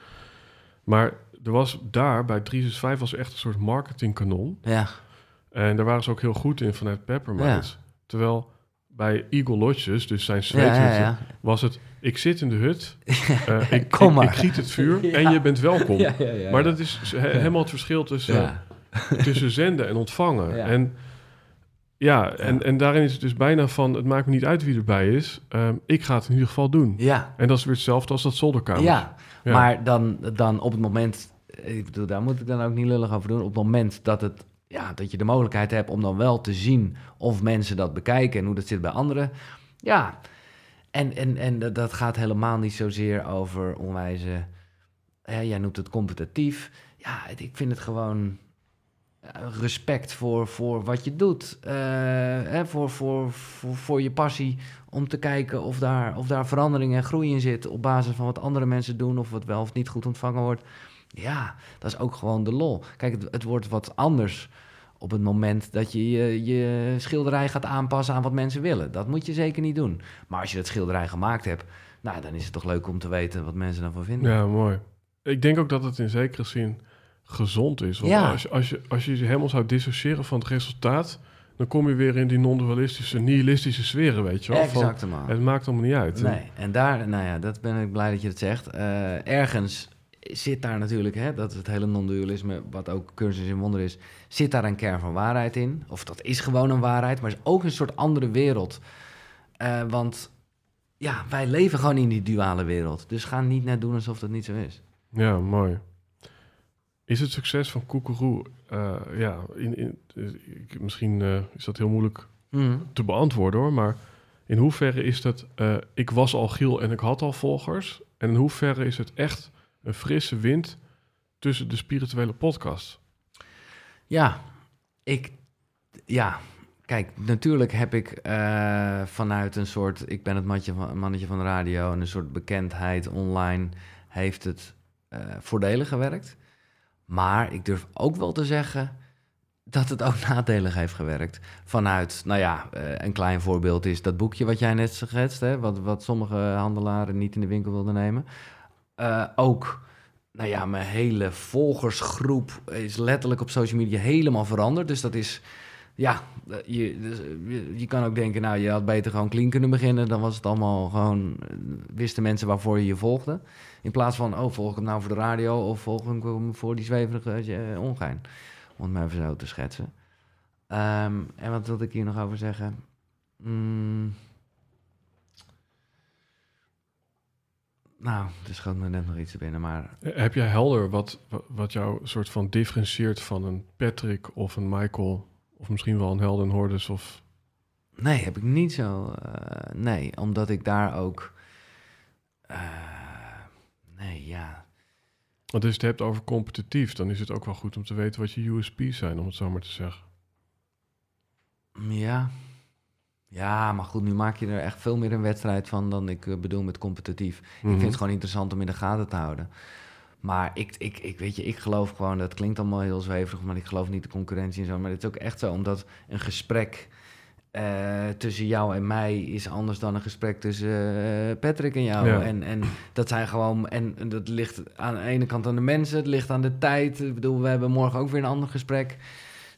maar er was daar, bij drie zes vijf was echt een soort marketingkanon. Ja. En daar waren ze ook heel goed in vanuit Peppermint. Ja. Terwijl bij Eagle Lodges, dus zijn zweethutje, ja, ja, ja. was het... ik zit in de hut, uh, ik, Kom ik, maar. ik giet het vuur ja. en je bent welkom. Ja, ja, ja, ja. Maar dat is he, helemaal het verschil tussen, ja. tussen zenden en ontvangen. Ja. En, ja, en, en daarin is het dus bijna van, het maakt me niet uit wie erbij is. Um, ik ga het in ieder geval doen. Ja. En dat is weer hetzelfde als dat zolderkamer. Ja, ja. Maar dan, dan op het moment, ik bedoel, daar moet ik dan ook niet lullig over doen, op het moment dat het, ja, dat je de mogelijkheid hebt om dan wel te zien of mensen dat bekijken en hoe dat zit bij anderen. Ja, en, en, en dat gaat helemaal niet zozeer over onwijze, hè, jij noemt het competitief. Ja, ik vind het gewoon respect voor, voor wat je doet, uh, hè, voor, voor, voor, voor je passie, om te kijken of daar, of daar verandering en groei in zit op basis van wat andere mensen doen, of wat wel of niet goed ontvangen wordt. Ja, dat is ook gewoon de lol. Kijk, het, het wordt wat anders op het moment dat je, je je schilderij gaat aanpassen aan wat mensen willen. Dat moet je zeker niet doen. Maar als je dat schilderij gemaakt hebt, nou, dan is het toch leuk om te weten wat mensen ervan vinden. Ja, mooi. Ik denk ook dat het in zekere zin gezond is. Want ja. als, je, als, je, als je je helemaal zou dissociëren van het resultaat, dan kom je weer in die non-dualistische, nihilistische sferen, weet je wel. Exact, van, het maakt allemaal niet uit. Nee, hè? En daar, nou ja, dat ben ik blij dat je dat zegt. Uh, ergens zit daar natuurlijk, hè, dat het hele non-dualisme, wat ook Cursus in Wonderen is, zit daar een kern van waarheid in. Of dat is gewoon een waarheid, maar is ook een soort andere wereld. Uh, want ja, wij leven gewoon in die duale wereld. Dus ga niet net doen alsof dat niet zo is. Ja, mooi. Is het succes van Kukuru, uh, ja, in, in, ik, misschien uh, is dat heel moeilijk mm. te beantwoorden hoor, maar in hoeverre is dat, uh, ik was al Giel en ik had al volgers, en in hoeverre is het echt een frisse wind tussen de spirituele podcast? Ja, ik, ja, kijk, natuurlijk heb ik uh, vanuit een soort, ik ben het mannetje van, mannetje van de radio en een soort bekendheid online, heeft het uh, voordelen gewerkt. Maar ik durf ook wel te zeggen dat het ook nadelig heeft gewerkt. Vanuit, nou ja, een klein voorbeeld is dat boekje wat jij net schetst, hè, wat, wat sommige handelaren niet in de winkel wilden nemen. Uh, ook, nou ja, mijn hele volgersgroep is letterlijk op social media helemaal veranderd. Dus dat is, ja, je, dus, je, je kan ook denken, nou, je had beter gewoon clean kunnen beginnen. Dan was het allemaal gewoon, wisten mensen waarvoor je je volgde. In plaats van, oh, volg ik hem nou voor de radio of volg ik hem voor die zweverige uh, ongein. Om het maar even zo te schetsen. Um, en wat wilde ik hier nog over zeggen? Mm. Nou, er schoot me net nog iets binnen, maar... Heb jij helder wat, wat jou soort van differentieert van een Patrick of een Michael, of misschien wel een Helden en Hordes of... Nee, heb ik niet zo... Uh, nee, omdat ik daar ook... Uh, Nee, ja. Want als je het hebt over competitief, dan is het ook wel goed om te weten wat je U S P's zijn, om het zo maar te zeggen. Ja. Ja, maar goed, nu maak je er echt veel meer een wedstrijd van dan ik bedoel met competitief. Mm-hmm. Ik vind het gewoon interessant om in de gaten te houden. Maar ik, ik, ik, weet je, ik geloof gewoon, dat klinkt allemaal heel zweverig, maar ik geloof niet de concurrentie en zo. Maar het is ook echt zo, omdat een gesprek Uh, tussen jou en mij is anders dan een gesprek tussen uh, Patrick en jou. Ja. En, en dat zijn gewoon, en, en dat ligt aan de ene kant aan de mensen, het ligt aan de tijd. Ik bedoel, we hebben morgen ook weer een ander gesprek.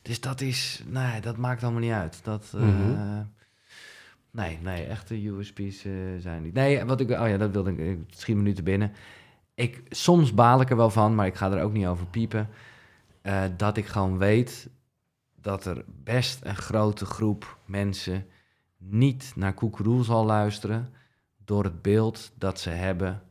Dus dat is, nee, dat maakt allemaal niet uit. Dat, uh, mm-hmm. Nee, nee, echte U S P's uh, zijn niet. Nee, wat ik, oh ja, dat wilde ik, ik schiet me nu te binnen. Ik, soms baal ik er wel van, maar ik ga er ook niet over piepen. Uh, dat ik gewoon weet dat er best een grote groep mensen niet naar Kukuru zal luisteren door het beeld dat ze hebben,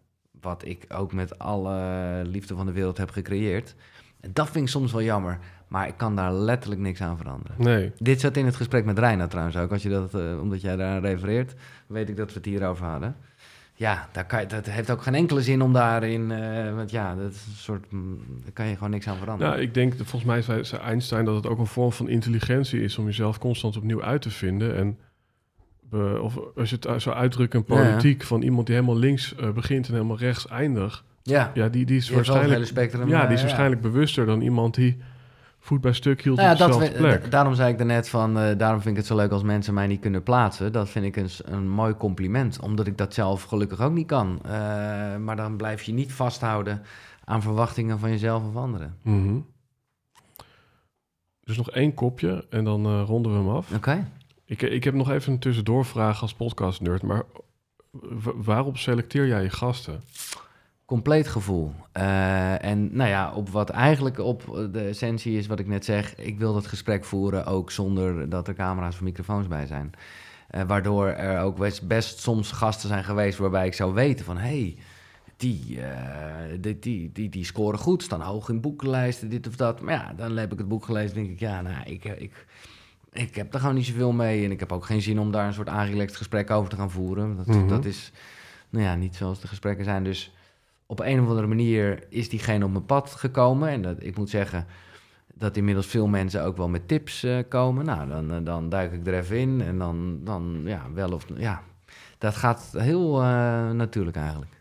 wat ik ook met alle liefde van de wereld heb gecreëerd. En dat vind ik soms wel jammer, maar ik kan daar letterlijk niks aan veranderen. Nee. Dit zat in het gesprek met Reinoud trouwens ook, als je dat, uh, omdat jij daaraan refereert, weet ik dat we het hierover hadden. Ja, daar kan je, dat heeft ook geen enkele zin om daarin... Uh, want ja, dat is een soort, mm, daar kan je gewoon niks aan veranderen. Nou, ik denk, volgens mij zei Einstein dat het ook een vorm van intelligentie is om jezelf constant opnieuw uit te vinden. En uh, of als je het zou uitdrukken, een politiek ja. van iemand die helemaal links uh, begint en helemaal rechts eindigt. Ja, ja die, die is waarschijnlijk, hele spectrum, ja, die is ja, waarschijnlijk ja. bewuster dan iemand die voet bij stuk hield nou, op ja, dezelfde dat we, plek. D- daarom zei ik daarnet van, uh, daarom vind ik het zo leuk als mensen mij niet kunnen plaatsen. Dat vind ik een, een mooi compliment, omdat ik dat zelf gelukkig ook niet kan. Uh, maar dan blijf je niet vasthouden aan verwachtingen van jezelf of anderen. Mm-hmm. Dus nog één kopje en dan uh, ronden we hem af. Oké. Okay. Ik, ik heb nog even een tussendoorvraag als podcast nerd, maar w- waarop selecteer jij je gasten? Compleet gevoel. Uh, en nou ja, op wat eigenlijk op de essentie is wat ik net zeg. Ik wil dat gesprek voeren ook zonder dat er camera's of microfoons bij zijn. Uh, waardoor er ook best, best soms gasten zijn geweest waarbij ik zou weten van... hey, Die, uh, die, die, die, die scoren goed, staan hoog in boekenlijsten, dit of dat. Maar ja, dan heb ik het boek gelezen en denk ik... ja, nou, ik, ik, ik heb daar gewoon niet zoveel mee... en ik heb ook geen zin om daar een soort aangelekt gesprek over te gaan voeren. Dat, mm-hmm. dat is, nou ja, niet zoals de gesprekken zijn. Dus op een of andere manier is diegene op mijn pad gekomen. En dat, ik moet zeggen dat inmiddels veel mensen ook wel met tips uh, komen. Nou, dan, uh, dan duik ik er even in en dan, dan ja, wel of... ja, dat gaat heel uh, natuurlijk eigenlijk.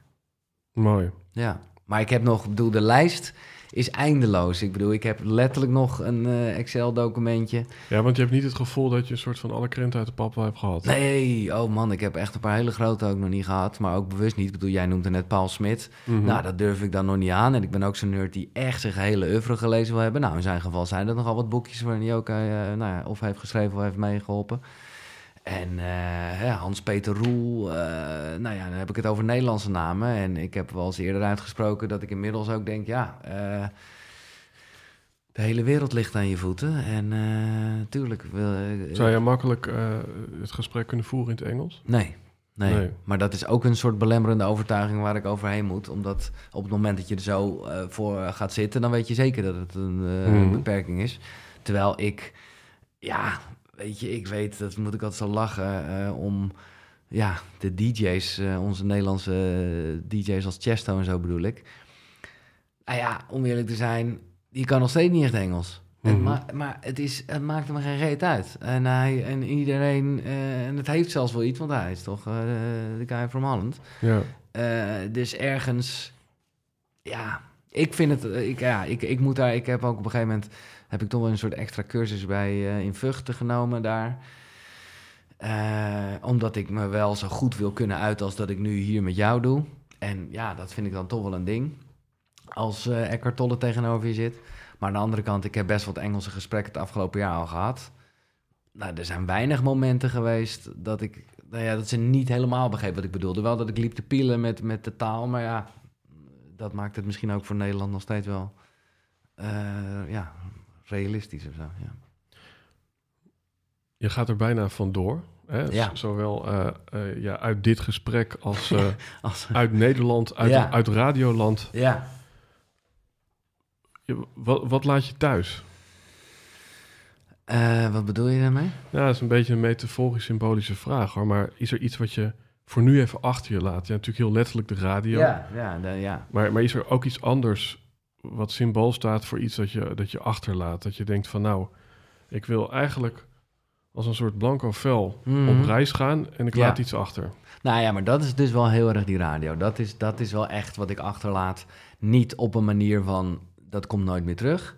Mooi. Ja, maar ik heb nog, ik bedoel, de lijst is eindeloos. Ik bedoel, ik heb letterlijk nog een uh, Excel-documentje. Ja, want je hebt niet het gevoel dat je een soort van alle krenten uit de pap wel hebt gehad. Nee, oh man, ik heb echt een paar hele grote ook nog niet gehad, maar ook bewust niet. Ik bedoel, jij noemde net Paul Smit. Mm-hmm. Nou, dat durf ik dan nog niet aan. En ik ben ook zo'n nerd die echt zijn hele oeuvre gelezen wil hebben. Nou, in zijn geval zijn er nogal wat boekjes waarin hij ook uh, nou ja, of heeft geschreven of heeft meegeholpen. En uh, ja, Hans-Peter Roel, uh, nou ja, dan heb ik het over Nederlandse namen. En ik heb wel eens eerder uitgesproken dat ik inmiddels ook denk... ja, uh, de hele wereld ligt aan je voeten. En natuurlijk... Uh, uh, Zou jij makkelijk uh, het gesprek kunnen voeren in het Engels? Nee, nee, nee. Maar dat is ook een soort belemmerende overtuiging waar ik overheen moet. Omdat op het moment dat je er zo uh, voor gaat zitten... dan weet je zeker dat het een uh, mm-hmm. beperking is. Terwijl ik... ja. Weet je, ik weet, dat moet ik altijd zo lachen, uh, om ja, de D J's, uh, onze Nederlandse D J's als Chesto en zo bedoel ik. Nou ja, om eerlijk te zijn, die kan nog steeds niet echt Engels. Mm-hmm. Het ma- maar het, is, het maakt hem geen reet uit. En, hij, en iedereen, uh, en het heeft zelfs wel iets, want hij is toch de uh, guy from Holland. Ja. Uh, dus ergens, ja, ik vind het, ik, ja, ik, ik moet daar, ik heb ook op een gegeven moment... heb ik toch wel een soort extra cursus bij uh, in Vught genomen daar. Uh, omdat ik me wel zo goed wil kunnen uiten als dat ik nu hier met jou doe. En ja, dat vind ik dan toch wel een ding. Als uh, Eckhart Tolle tegenover je zit. Maar aan de andere kant, ik heb best wat Engelse gesprekken het afgelopen jaar al gehad. Nou, er zijn weinig momenten geweest dat ik... nou ja, dat ze niet helemaal begrepen wat ik bedoelde. Wel dat ik liep te pielen met, met de taal. Maar ja, dat maakt het misschien ook voor Nederland nog steeds wel... Uh, ja... realistisch of zo, ja. Je gaat er bijna vandoor. Hè? Ja. Z- zowel uh, uh, ja, uit dit gesprek als, uh, als uit Nederland, uit, ja. uit Radioland. Ja. Je, wat, wat laat je thuis? Uh, wat bedoel je daarmee? Ja, dat is een beetje een metaforisch symbolische vraag, hoor. Maar is er iets wat je voor nu even achter je laat? Ja, natuurlijk heel letterlijk de radio. Ja, ja, de, ja. Maar, maar is er ook iets anders... wat symbool staat voor iets dat je, dat je achterlaat. Dat je denkt van nou, ik wil eigenlijk als een soort blanco vel mm-hmm. op reis gaan... en ik ja. laat iets achter. Nou ja, maar dat is dus wel heel erg die radio. Dat is, dat is wel echt wat ik achterlaat. Niet op een manier van, dat komt nooit meer terug.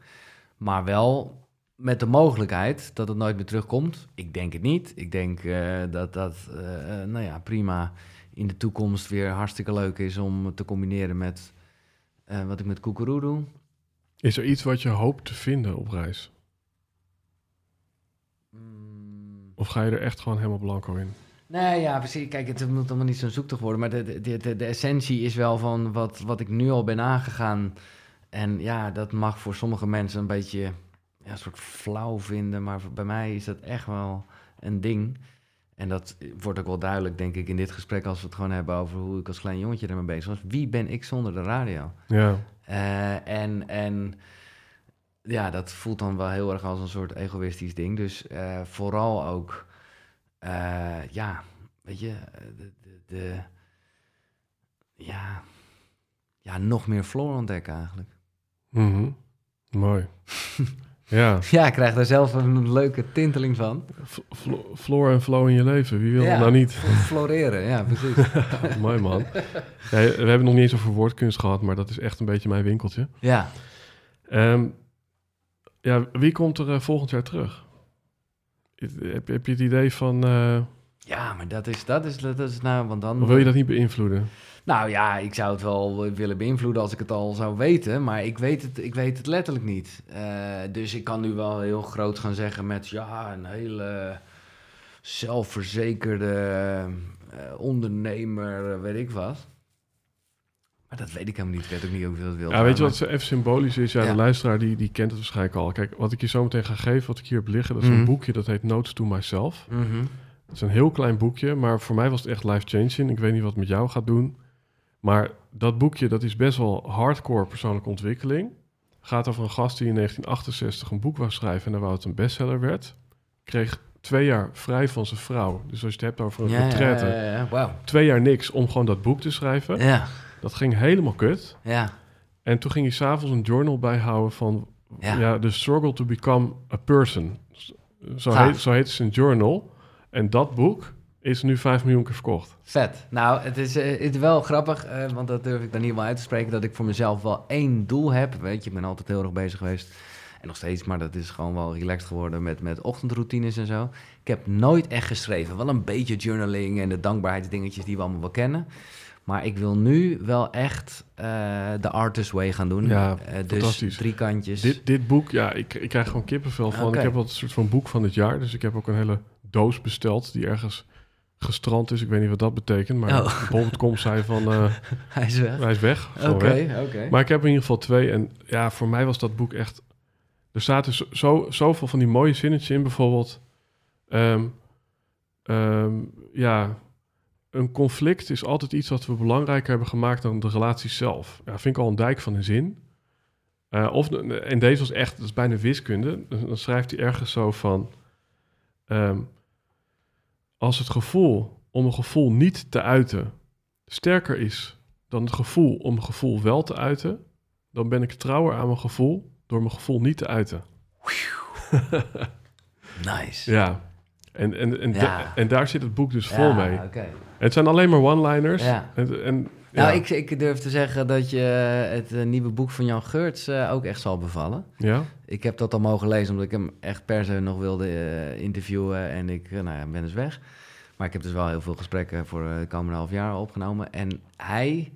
Maar wel met de mogelijkheid dat het nooit meer terugkomt. Ik denk het niet. Ik denk uh, dat dat, uh, uh, nou ja, prima in de toekomst weer hartstikke leuk is... om te combineren met... Uh, wat ik met Kukuru doe. Is er iets wat je hoopt te vinden op reis? Mm. Of ga je er echt gewoon helemaal blanco in? Nee, ja, precies. Kijk, het moet allemaal niet zo'n zoektocht worden. Maar de, de, de, de essentie is wel van wat, wat ik nu al ben aangegaan. En ja, dat mag voor sommige mensen een beetje ja, een soort flauw vinden. Maar bij mij is dat echt wel een ding. En dat wordt ook wel duidelijk, denk ik, in dit gesprek... als we het gewoon hebben over hoe ik als klein jongetje ermee bezig was. Wie ben ik zonder de radio? Ja. Uh, en, en ja, dat voelt dan wel heel erg als een soort egoïstisch ding. Dus uh, vooral ook, uh, ja, weet je... De, de, de, ja, ja, nog meer floor ontdekken eigenlijk. Mm-hmm. Mooi. Ja. ja, ik krijg daar zelf een leuke tinteling van. Floor en flow in je leven, wie wil ja, dat nou niet? Floreren, ja, precies. Mooi man. Ja, we hebben nog niet eens over woordkunst gehad, maar dat is echt een beetje mijn winkeltje. Ja. Um, ja, wie komt er uh, volgend jaar terug? Heb, heb je het idee van... Uh, ja, maar dat is, dat is, dat is nou... Want dan... wil je dat niet beïnvloeden? Nou ja, ik zou het wel willen beïnvloeden als ik het al zou weten. Maar ik weet het, ik weet het letterlijk niet. Uh, dus ik kan nu wel heel groot gaan zeggen met... ja, een hele zelfverzekerde uh, ondernemer, weet ik wat. Maar dat weet ik helemaal niet. Ik weet ook niet hoe ik dat wil. Ja, gaan, weet je maar... wat even symbolisch is? Ja, ja. De luisteraar die, die kent het waarschijnlijk al. Kijk, wat ik je zo meteen ga geven, wat ik hier heb liggen, dat is mm-hmm. een boekje dat heet Notes to Myself. Mm-hmm. Het is een heel klein boekje, maar voor mij was het echt life-changing. Ik weet niet wat het met jou gaat doen. Maar dat boekje, dat is best wel hardcore persoonlijke ontwikkeling. Gaat over een gast die in negentien achtenzestig een boek wou schrijven en dan wou het een bestseller werd. Kreeg twee jaar vrij van zijn vrouw. Dus als je het hebt over een ja, retraite. Ja, ja, ja. Wow. Twee jaar niks om gewoon dat boek te schrijven. Ja. Dat ging helemaal kut. Ja. En toen ging hij s'avonds een journal bijhouden van... Ja. Ja, the struggle to become a person. Zo heet, zo heet het zijn journal. En dat boek is nu vijf miljoen keer verkocht. Vet. Nou, het is, uh, het is wel grappig, uh, want dat durf ik dan niet wel uit te spreken... dat ik voor mezelf wel één doel heb. Weet je, ik ben altijd heel erg bezig geweest... en nog steeds, maar dat is gewoon wel relaxed geworden met, met ochtendroutines en zo. Ik heb nooit echt geschreven. Wel een beetje journaling en de dankbaarheidsdingetjes die we allemaal wel kennen... Maar ik wil nu wel echt de uh, artist way gaan doen. Ja, uh, dus drie kantjes. Dit, dit boek, ja, ik, ik krijg gewoon kippenvel van. Okay. Ik heb wel een soort van boek van het jaar. Dus ik heb ook een hele doos besteld die ergens gestrand is. Ik weet niet wat dat betekent. Maar oh. bol punt com zei van... Uh, hij is weg. Hij is weg. Oké, oké. Okay, okay. Maar ik heb in ieder geval twee. En ja, voor mij was dat boek echt... Er zaten dus zo, zoveel van die mooie zinnetjes in. Bijvoorbeeld... Um, um, ja... Een conflict is altijd iets wat we belangrijker hebben gemaakt dan de relatie zelf. Ja, vind ik al een dijk van een zin. Uh, of, en deze was echt, dat is bijna wiskunde. Dan schrijft hij ergens zo van... Um, als het gevoel om een gevoel niet te uiten... sterker is dan het gevoel om een gevoel wel te uiten... dan ben ik trouwer aan mijn gevoel door mijn gevoel niet te uiten. Nice. Ja. En, en, en, ja. de, en daar zit het boek dus vol ja, mee. Okay. Het zijn alleen maar one-liners. Ja. En, en, ja. Nou, ik, ik durf te zeggen dat je het nieuwe boek van Jan Geurts uh, ook echt zal bevallen. Ja. Ik heb dat al mogen lezen, omdat ik hem echt per se nog wilde uh, interviewen. En ik uh, nou ja, ben dus weg. Maar ik heb dus wel heel veel gesprekken voor de komende half jaar opgenomen. En hij...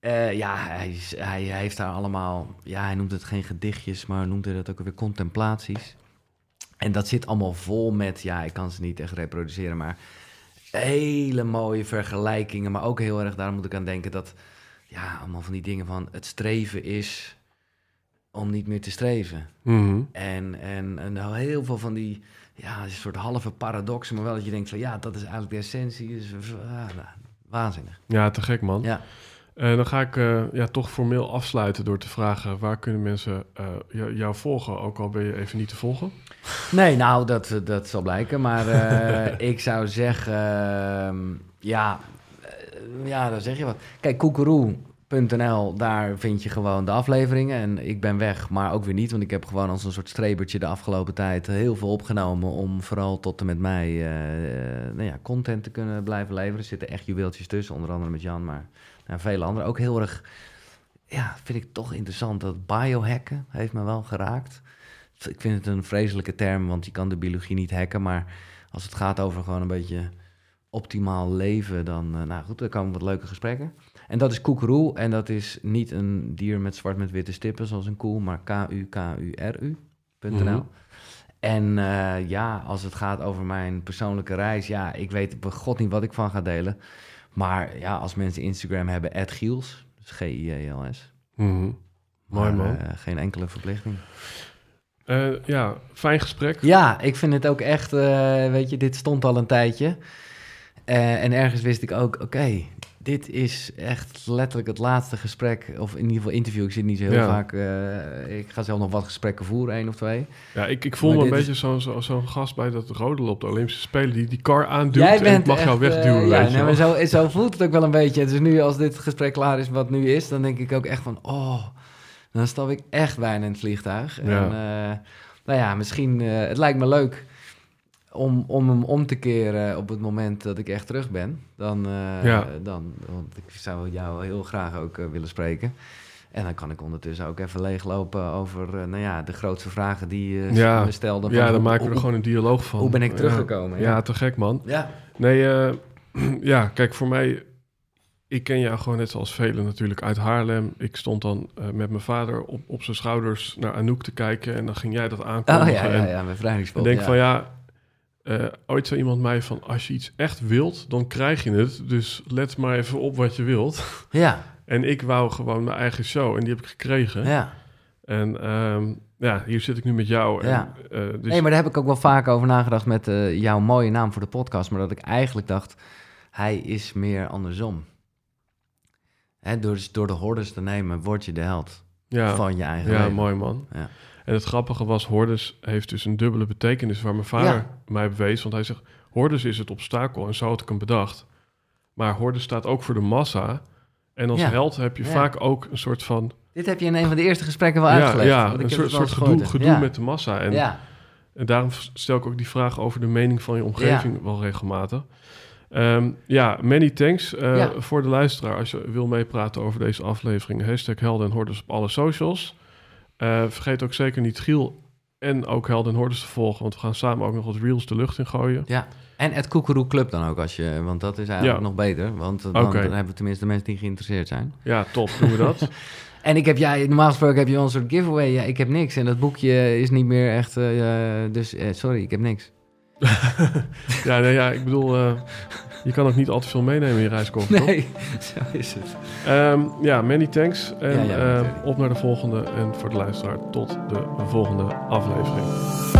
Uh, ja, hij, hij, hij heeft daar allemaal... Ja, hij noemt het geen gedichtjes, maar noemt hij dat ook weer contemplaties... En dat zit allemaal vol met, ja, ik kan ze niet echt reproduceren... maar hele mooie vergelijkingen. Maar ook heel erg, daar moet ik aan denken dat... ja, allemaal van die dingen van het streven is om niet meer te streven. Mm-hmm. En, en, en heel veel van die, ja, een soort halve paradoxen... maar wel dat je denkt van, ja, dat is eigenlijk de essentie. Dus, ah, nou, waanzinnig. Ja, te gek, man. Ja. Uh, dan ga ik uh, ja, toch formeel afsluiten door te vragen... waar kunnen mensen uh, jou, jou volgen, ook al ben je even niet te volgen? Nee, nou, dat, dat zal blijken. Maar uh, ik zou zeggen... Uh, ja, uh, ja, dan zeg je wat. Kijk, koekeroe punt n l, daar vind je gewoon de afleveringen. En ik ben weg, maar ook weer niet. Want ik heb gewoon als een soort strebertje de afgelopen tijd... heel veel opgenomen om vooral tot en met mij uh, uh, nou ja, content te kunnen blijven leveren. Er zitten echt juweeltjes tussen, onder andere met Jan, maar... En vele anderen. Ook heel erg, ja, vind ik toch interessant. Dat biohacken heeft me wel geraakt. Ik vind het een vreselijke term, want je kan de biologie niet hacken. Maar als het gaat over gewoon een beetje optimaal leven, dan, uh, nou goed, dan komen wat leuke gesprekken. En dat is Koekeroe. En dat is niet een dier met zwart met witte stippen, zoals een koe, maar k u k u r u punt n l. Mm-hmm. En uh, ja, als het gaat over mijn persoonlijke reis, ja, ik weet bij God niet wat ik van ga delen. Maar ja, als mensen Instagram hebben, at Giels, dus G I E L S. Mm-hmm. Mooi man. Uh, geen enkele verplichting. Uh, ja, fijn gesprek. Ja, ik vind het ook echt, uh, weet je, dit stond al een tijdje. Uh, en ergens wist ik ook, oké, okay, dit is echt letterlijk het laatste gesprek. Of in ieder geval interview, ik zit niet zo heel ja. vaak. Uh, ik ga zelf nog wat gesprekken voeren, één of twee. Ja, ik, ik voel maar me een beetje is... zo'n zo, zo gast bij dat rodelen op de Olympische Spelen. Die die kar aanduwt en ik mag echt, jou wegduwen. Uh, ja, weet ja, je nou, zo, zo voelt het ook wel een beetje. Dus nu als dit gesprek klaar is wat nu is, dan denk ik ook echt van... oh, dan stap ik echt bijna in het vliegtuig. Ja. En, uh, nou ja, misschien, uh, het lijkt me leuk... Om, om hem om te keren op het moment dat ik echt terug ben, dan, uh, ja. dan want ik zou jou heel graag ook uh, willen spreken. En dan kan ik ondertussen ook even leeglopen over, uh, nou ja, de grootste vragen die uh, ja. me stelden. Ja, dan maken we er gewoon een dialoog van. Hoe ben ik teruggekomen? Ja, ja, ja, te gek, man. Ja. Nee, uh, ja, kijk, voor mij, ik ken jou gewoon net zoals velen natuurlijk uit Haarlem. Ik stond dan uh, met mijn vader op, op zijn schouders naar Anouk te kijken en dan ging jij dat aankondigen. Oh ja, ja, ja, ja, mijn vrijdingspot. En denk ja. van ja... Uh, ooit zei iemand mij van, als je iets echt wilt, dan krijg je het. Dus let maar even op wat je wilt. Ja. En ik wou gewoon mijn eigen show en die heb ik gekregen. Ja. En um, ja, hier zit ik nu met jou. En, ja. uh, dus... Nee, maar daar heb ik ook wel vaak over nagedacht met uh, jouw mooie naam voor de podcast. Maar dat ik eigenlijk dacht, hij is meer andersom. Hè, door, door de hordes te nemen, word je de held ja. van je eigen ja, leven. Ja, mooi man. Ja. En het grappige was, hordes heeft dus een dubbele betekenis waar mijn vader ja. mij bewees. Want hij zegt, hordes is het obstakel en zo had ik hem bedacht. Maar hordes staat ook voor de massa. En als ja. held heb je ja. vaak ook een soort van... Dit heb je in een van de eerste gesprekken wel ja, uitgelegd. Ja, want ik een heb soort, soort gedoe, gedoe ja. met de massa. En, ja. en daarom stel ik ook die vraag over de mening van je omgeving ja. wel regelmatig. Um, ja, many thanks uh, ja. voor de luisteraar. Als je wil meepraten over deze aflevering, hashtag Helden en Hordes op alle socials. Uh, vergeet ook zeker niet Giel en ook Helden en Hordes te volgen, want we gaan samen ook nog wat reels de lucht in gooien. Ja, en het Kukuru Club dan ook, als je, want dat is eigenlijk ja. nog beter, want dan, okay. dan hebben we tenminste de mensen die geïnteresseerd zijn. Ja, top, doen we dat. En ik heb, ja, normaal gesproken heb je een soort giveaway, ja, ik heb niks en dat boekje is niet meer echt, uh, dus uh, sorry, ik heb niks. ja, nee, ja, ik bedoel, uh, je kan ook niet altijd veel meenemen in je reiskoffer. Nee, zo is het. Um, ja, many thanks. En ja, ja, uh, op naar de volgende. En voor de luisteraar, tot de volgende aflevering.